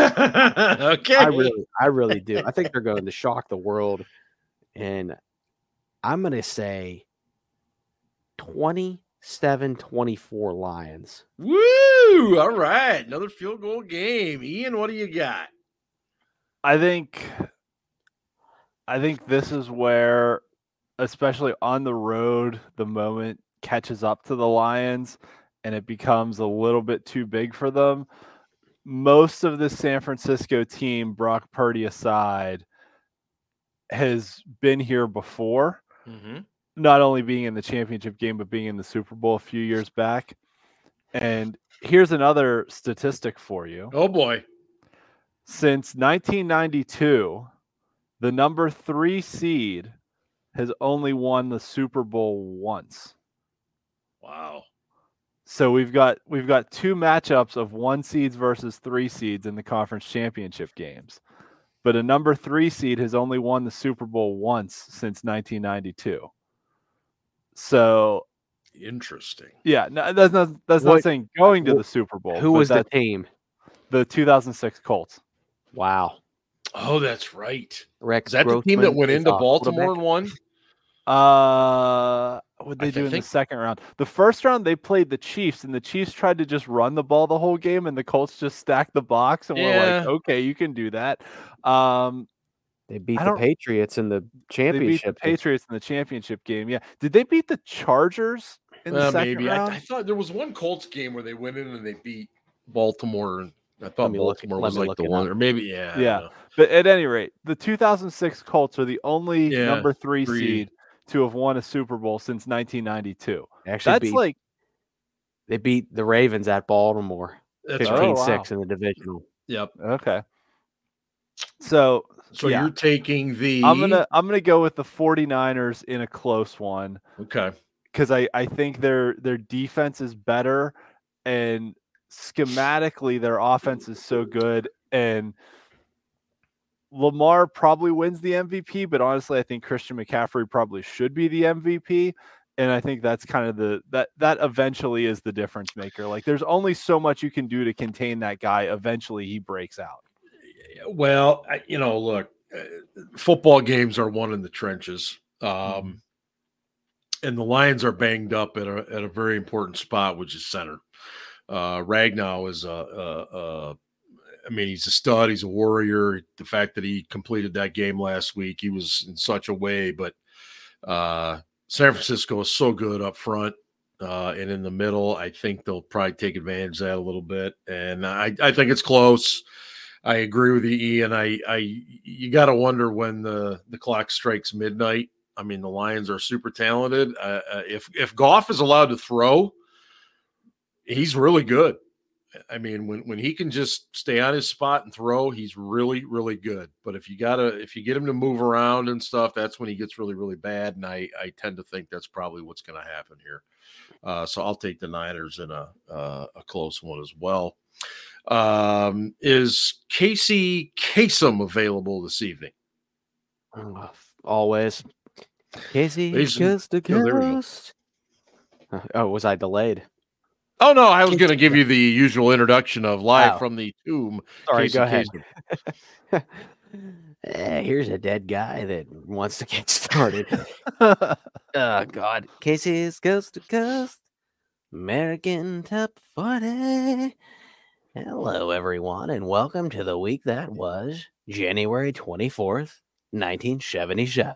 I really, I really do. I think they're going to shock the world. And I'm going to say twenty-seven twenty-four Lions. Woo! All right. Another field goal game. Ian, what do you got? I think I think this is where, especially on the road, the moment catches up to the Lions and it becomes a little bit too big for them. Most of the San Francisco team, Brock Purdy aside, has been here before. Mm-hmm. Not only being in the championship game, but being in the Super Bowl a few years back. And here's another statistic for you. Oh, boy. Since nineteen ninety-two, the number three seed has only won the Super Bowl once. Wow. So we've got we've got two matchups of one seeds versus three seeds in the conference championship games. But a number three seed has only won the Super Bowl once since nineteen ninety-two. So interesting. Yeah, no, that's not that's what, not saying going to what, the Super Bowl. Who was the team? The two thousand six Colts. Wow. Oh, that's right. Rex Is that Grossman the team that went into Baltimore and won? Uh, what did they I do think, in the second round? The first round they played the Chiefs, and the Chiefs tried to just run the ball the whole game, and the Colts just stacked the box, and yeah. we're like, okay, you can do that. Um, They beat the Patriots in the championship. They beat the Patriots in the championship game. Yeah, did they beat the Chargers in uh, the second maybe. round? I, I thought there was one Colts game where they went in and they beat Baltimore. I thought Baltimore look, was like the one, up. or maybe yeah, yeah. But at any rate, the two thousand six Colts are the only yeah, number three, three seed to have won a Super Bowl since nineteen ninety-two. Actually, that's beat, like they beat the Ravens at Baltimore, fifteen six oh, wow. in the divisional. Yep. Okay. So. So yeah. you're taking the I'm gonna I'm gonna go with the 49ers in a close one. Okay. Because I, I think their their defense is better and schematically their offense is so good. And Lamar probably wins the M V P, but honestly, I think Christian McCaffrey probably should be the M V P. And I think that's kind of the that that eventually is the difference maker. Like there's only so much you can do to contain that guy. Eventually he breaks out. Well, you know, look, football games are won in the trenches, um, and the Lions are banged up at a at a very important spot, which is center. Uh, Ragnow is a, a, a, I mean, he's a stud. He's a warrior. The fact that he completed that game last week, he was in such a way. But uh, San Francisco is so good up front. Uh, and in the middle, I think they'll probably take advantage of that a little bit. And I, I think it's close. I agree with you, Ian. I, I, you got to wonder when the, the clock strikes midnight. I mean, the Lions are super talented. Uh, uh, if if Goff is allowed to throw, he's really good. I mean, when when he can just stay on his spot and throw, he's really really good. But if you gotta if you get him to move around and stuff, that's when he gets really really bad. And I I tend to think that's probably what's going to happen here. Uh, so I'll take the Niners in a uh, a close one as well. Um, is Casey Kasem available this evening? Oh, always. Casey is just a ghost. Oh, oh, was I delayed? Oh, no, I was going to give you the usual introduction of live oh. from the tomb. Sorry, Casey go ahead. eh, here's a dead guy that wants to get started. oh, God. Casey's Coast to Coast, American Top forty. Hello, everyone, and welcome to the week that was January twenty-fourth, nineteen seventy-seven.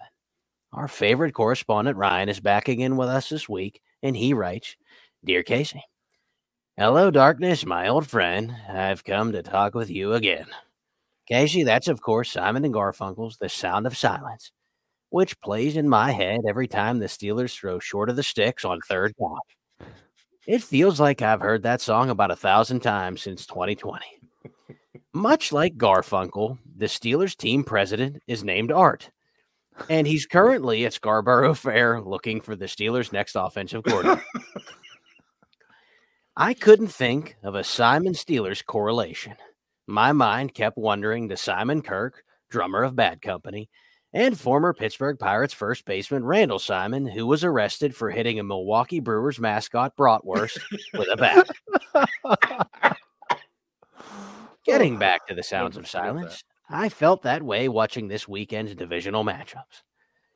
Our favorite correspondent, Ryan, is back again with us this week, and he writes, Dear Casey, hello, darkness, my old friend. I've come to talk with you again. Casey, that's, of course, Simon and Garfunkel's The Sound of Silence. which plays in my head every time the Steelers throw short of the sticks on third down. It feels like I've heard that song about a thousand times since twenty twenty. Much like Garfunkel, the Steelers team president is named Art, and he's currently at Scarborough Fair looking for the Steelers' next offensive coordinator. I couldn't think of a Simon-Steelers correlation. My mind kept wandering to Simon Kirk, drummer of Bad Company, and former Pittsburgh Pirates first baseman Randall Simon, who was arrested for hitting a Milwaukee Brewers mascot bratwurst with a bat. Getting back to the sounds of silence, I felt that way watching this weekend's divisional matchups.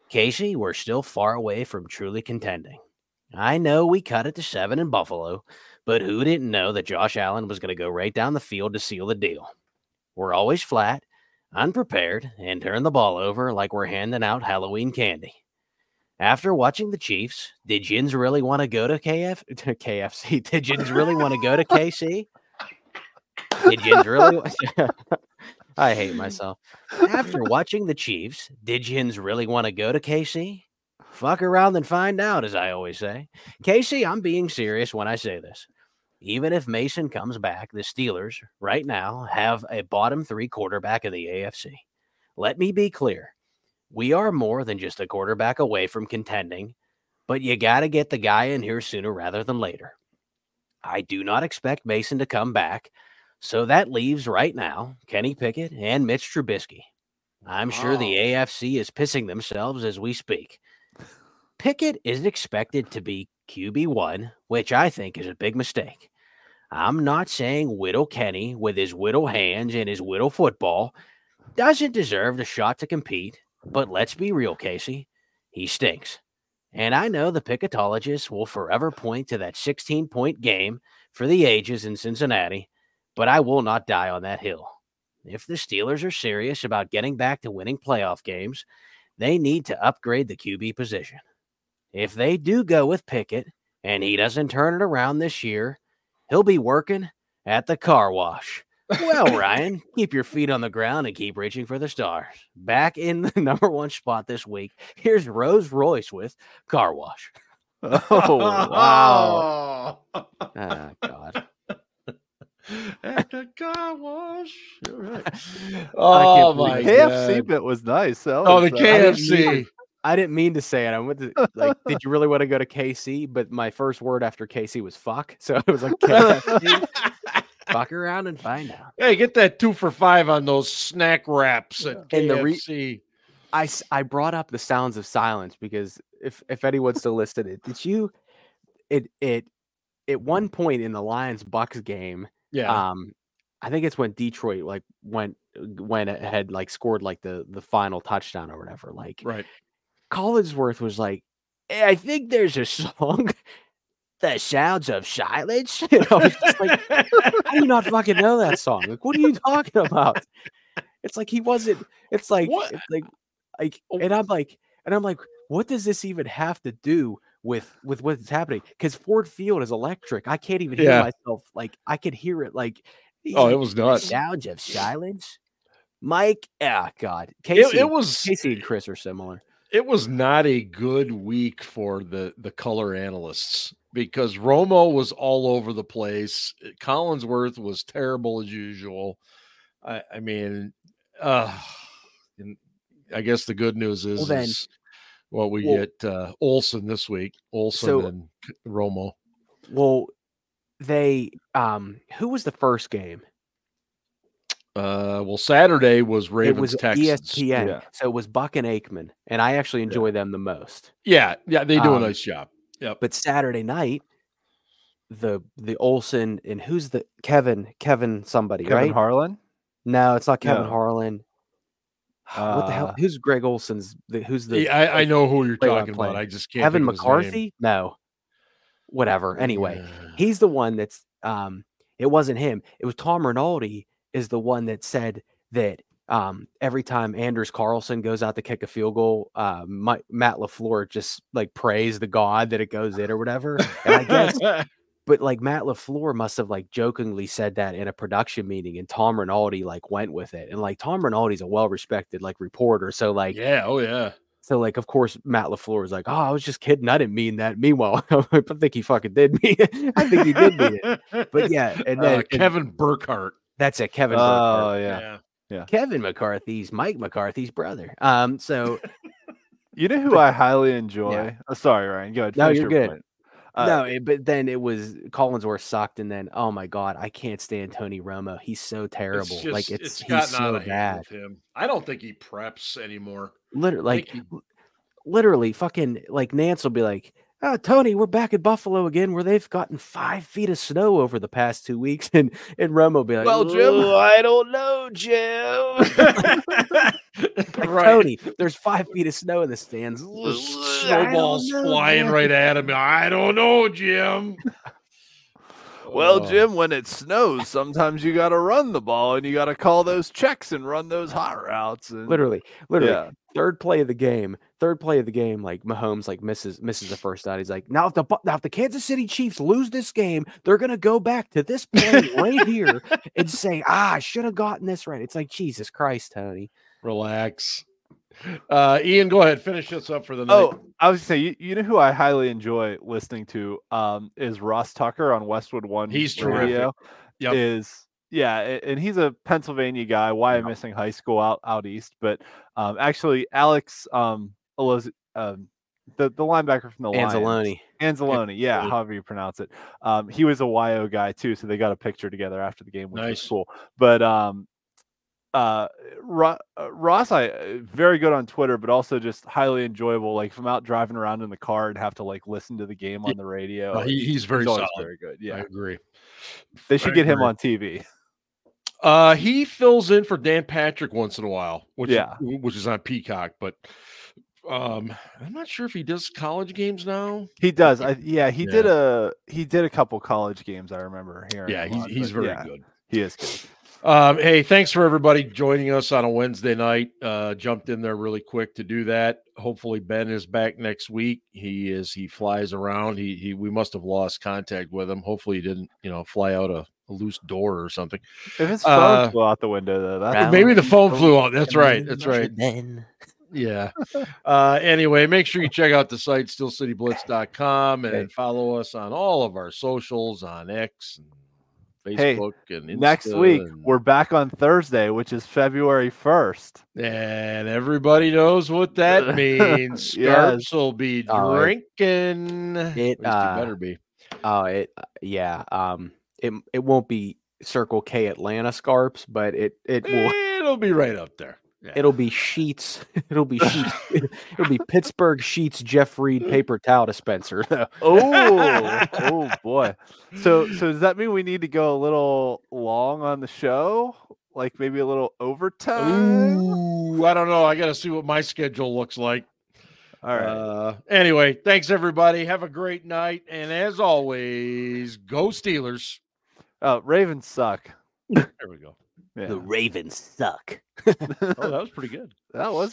Casey, we're still far away from truly contending. I know we cut it to seven in Buffalo, but who didn't know that Josh Allen was going to go right down the field to seal the deal? We're always flat, unprepared, and turn the ball over like we're handing out Halloween candy. After watching the Chiefs, did Jins really want to go to K F- K F C? Did Jins really want to go to K C? Did Jins really want- I hate myself. After watching the Chiefs, did Jins really want to go to K C? Fuck around and find out, as I always say. Casey, I'm being serious when I say this. Even if Mason comes back, the Steelers, right now, have a bottom three quarterback in the A F C. Let me be clear. We are more than just a quarterback away from contending, but you got to get the guy in here sooner rather than later. I do not expect Mason to come back, so that leaves right now Kenny Pickett and Mitch Trubisky. I'm sure oh. the A F C is pissing themselves as we speak. Pickett is expected to be Q B one, which I think is a big mistake. I'm not saying Whittle Kenny with his Whittle hands and his Whittle football doesn't deserve the shot to compete, but let's be real, Casey. He stinks. And I know the Pickettologists will forever point to that sixteen-point game for the ages in Cincinnati, but I will not die on that hill. If the Steelers are serious about getting back to winning playoff games, they need to upgrade the Q B position. If they do go with Pickett and he doesn't turn it around this year, he'll be working at the car wash. Well, Ryan, keep your feet on the ground and keep reaching for the stars. Back in the number one spot this week, here's Rolls Royce with Car Wash. Oh, wow. Oh, God. At the car wash. You're right. Oh, my K F C God. Bit was nice. Was, oh, the K F C. Uh, I didn't mean to say it. I went to, like, did you really want to go to K C? But my first word after K C was fuck. So it was like, fuck around and find out. Hey, get that two for five on those snack wraps at K F C. And the re- I, I brought up the sounds of silence because if, if anyone's still listed it, did you, it, it, at one point in the Lions Bucks game, yeah. Um, I think it's when Detroit like went, went ahead, like scored like the, the final touchdown or whatever. Like, right. Collinsworth was like, hey, I think there's a song, The Sounds of Silence. You know, it's like, how do you not fucking know that song? Like, what are you talking about? It's like he wasn't. It's like, it's like, like, and I'm like, and I'm like, what does this even have to do with with what's happening? Because Ford Field is electric. I can't even yeah. hear myself. Like, I could hear it. Like, oh, like, it was nuts. The Sounds of Silence. Mike, ah, oh, God, Casey, it, it was Casey and Chris are similar. It was not a good week for the, the color analysts because Romo was all over the place. Collinsworth was terrible as usual. I, I mean, uh, and I guess the good news is, well, then, is what we well, get uh, Olsen this week. Olsen so, and Romo. Well, they um, who was the first game? Uh, well, Saturday was Ravens Texans. It was Texans. E S P N, yeah. So it was Buck and Aikman, and I actually enjoy yeah. them the most. Yeah, yeah, they do um, a nice job. Yeah, but Saturday night, the the Olsen and who's the Kevin Kevin somebody Kevin right? Harlan? No, it's not Kevin no. Harlan. Uh, what the hell? Who's Greg Olsen's? The, who's the? Yeah, I, I know who you're talking about. I just can't. Kevin McCarthy? No. Whatever. Anyway, yeah. he's the one that's. Um, it wasn't him. It was Tom Rinaldi. Is the one that said that um, every time Anders Carlson goes out to kick a field goal, uh, my, Matt LaFleur just like prays the God that it goes in or whatever. And I guess, but like Matt LaFleur must have like jokingly said that in a production meeting, and Tom Rinaldi like went with it. And like Tom Rinaldi's a well-respected like reporter, so like yeah, oh yeah, So, like, of course, Matt LaFleur was like, oh, I was just kidding. I didn't mean that. Meanwhile, I think he fucking did me. I think he did me. But, yeah. And then uh, Kevin and, Burkhardt. That's it. Kevin. Oh, Burkhardt. Yeah. yeah. Yeah. Kevin McCarthy's Mike McCarthy's brother. Um, so you know who but, I highly enjoy. Yeah. Oh, sorry, Ryan. Go ahead. No, you're your good. Uh, no, it, but then it was Collinsworth sucked, and then oh my god, I can't stand Tony Romo. He's so terrible. It's just, like it's, it's he's so bad. Him. I don't think he preps anymore. Literally, like he... literally, fucking like Nance will be like, oh, Tony, we're back at Buffalo again, where they've gotten five feet of snow over the past two weeks, and and Romo will be like, "Well, Jim, I don't know, Jim." Like, right. Tony, there's five feet of snow in the stands. Snowballs flying right at him. I don't know, Jim. Well, oh. Jim, when it snows, sometimes you got to run the ball and you got to call those checks and run those hot routes. And... Literally, literally. Yeah. Third play of the game, third play of the game, like Mahomes, like misses misses the first down. He's like, now if the now if the Kansas City Chiefs lose this game, they're gonna go back to this play right here and say, ah, I should have gotten this right. It's like Jesus Christ, Tony. Relax. Uh, Ian, go ahead, finish us up for the night. Oh, I was saying, you, you know who I highly enjoy listening to um, is Ross Tucker on Westwood One. He's terrific. Yep. Is yeah, and he's a Pennsylvania guy. Why I'm missing high school out out east, but um, actually Alex um, Eloz- um the the linebacker from the Anzalone. Lions, Anzalone, yeah, however you pronounce it. Um, he was a Y O guy too, so they got a picture together after the game, which nice. Was cool. But um. Uh, Ross, I very good on Twitter, but also just highly enjoyable. Like if I'm out driving around in the car and have to like listen to the game on the radio, well, he, he's very he's solid. Very good. Yeah, I agree. They should I get agree. him on T V. Uh, he fills in for Dan Patrick once in a while, which yeah. is, which is on Peacock. But um, I'm not sure if he does college games now. He does. I, yeah, he yeah. did a he did a couple college games. I remember hearing. Yeah, he's lot, he's very yeah, good. He is good. Um, hey, thanks for everybody joining us on a Wednesday night. Uh, jumped in there really quick to do that. Hopefully Ben is back next week. He is, he flies around. He, he, we must've lost contact with him. Hopefully he didn't, you know, fly out a, a loose door or something. If his phone uh, flew out the window, though, that maybe the phone flew out. That's right. That's right. Yeah. Uh, anyway, make sure you check out the site, still city blitz dot com, and follow us on all of our socials on X and Facebook hey, and Insta next week and... we're back on Thursday, which is February first, and everybody knows what that means. Scarps yes. will be uh, drinking. It, At uh, it better be. Oh, it yeah. Um, it it won't be Circle K Atlanta Scarps, but it it will. It'll be right up there. Yeah. It'll be sheets. It'll be sheets. It'll be Pittsburgh sheets. Jeff Reed paper towel dispenser. oh, oh boy. So, so does that mean we need to go a little long on the show? Like maybe a little overtime? Ooh, I don't know. I got to see what my schedule looks like. All right. Uh, anyway, thanks everybody. Have a great night, and as always, go Steelers. Uh, Ravens suck. There we go. Yeah. The Ravens suck. Oh, that was pretty good. That was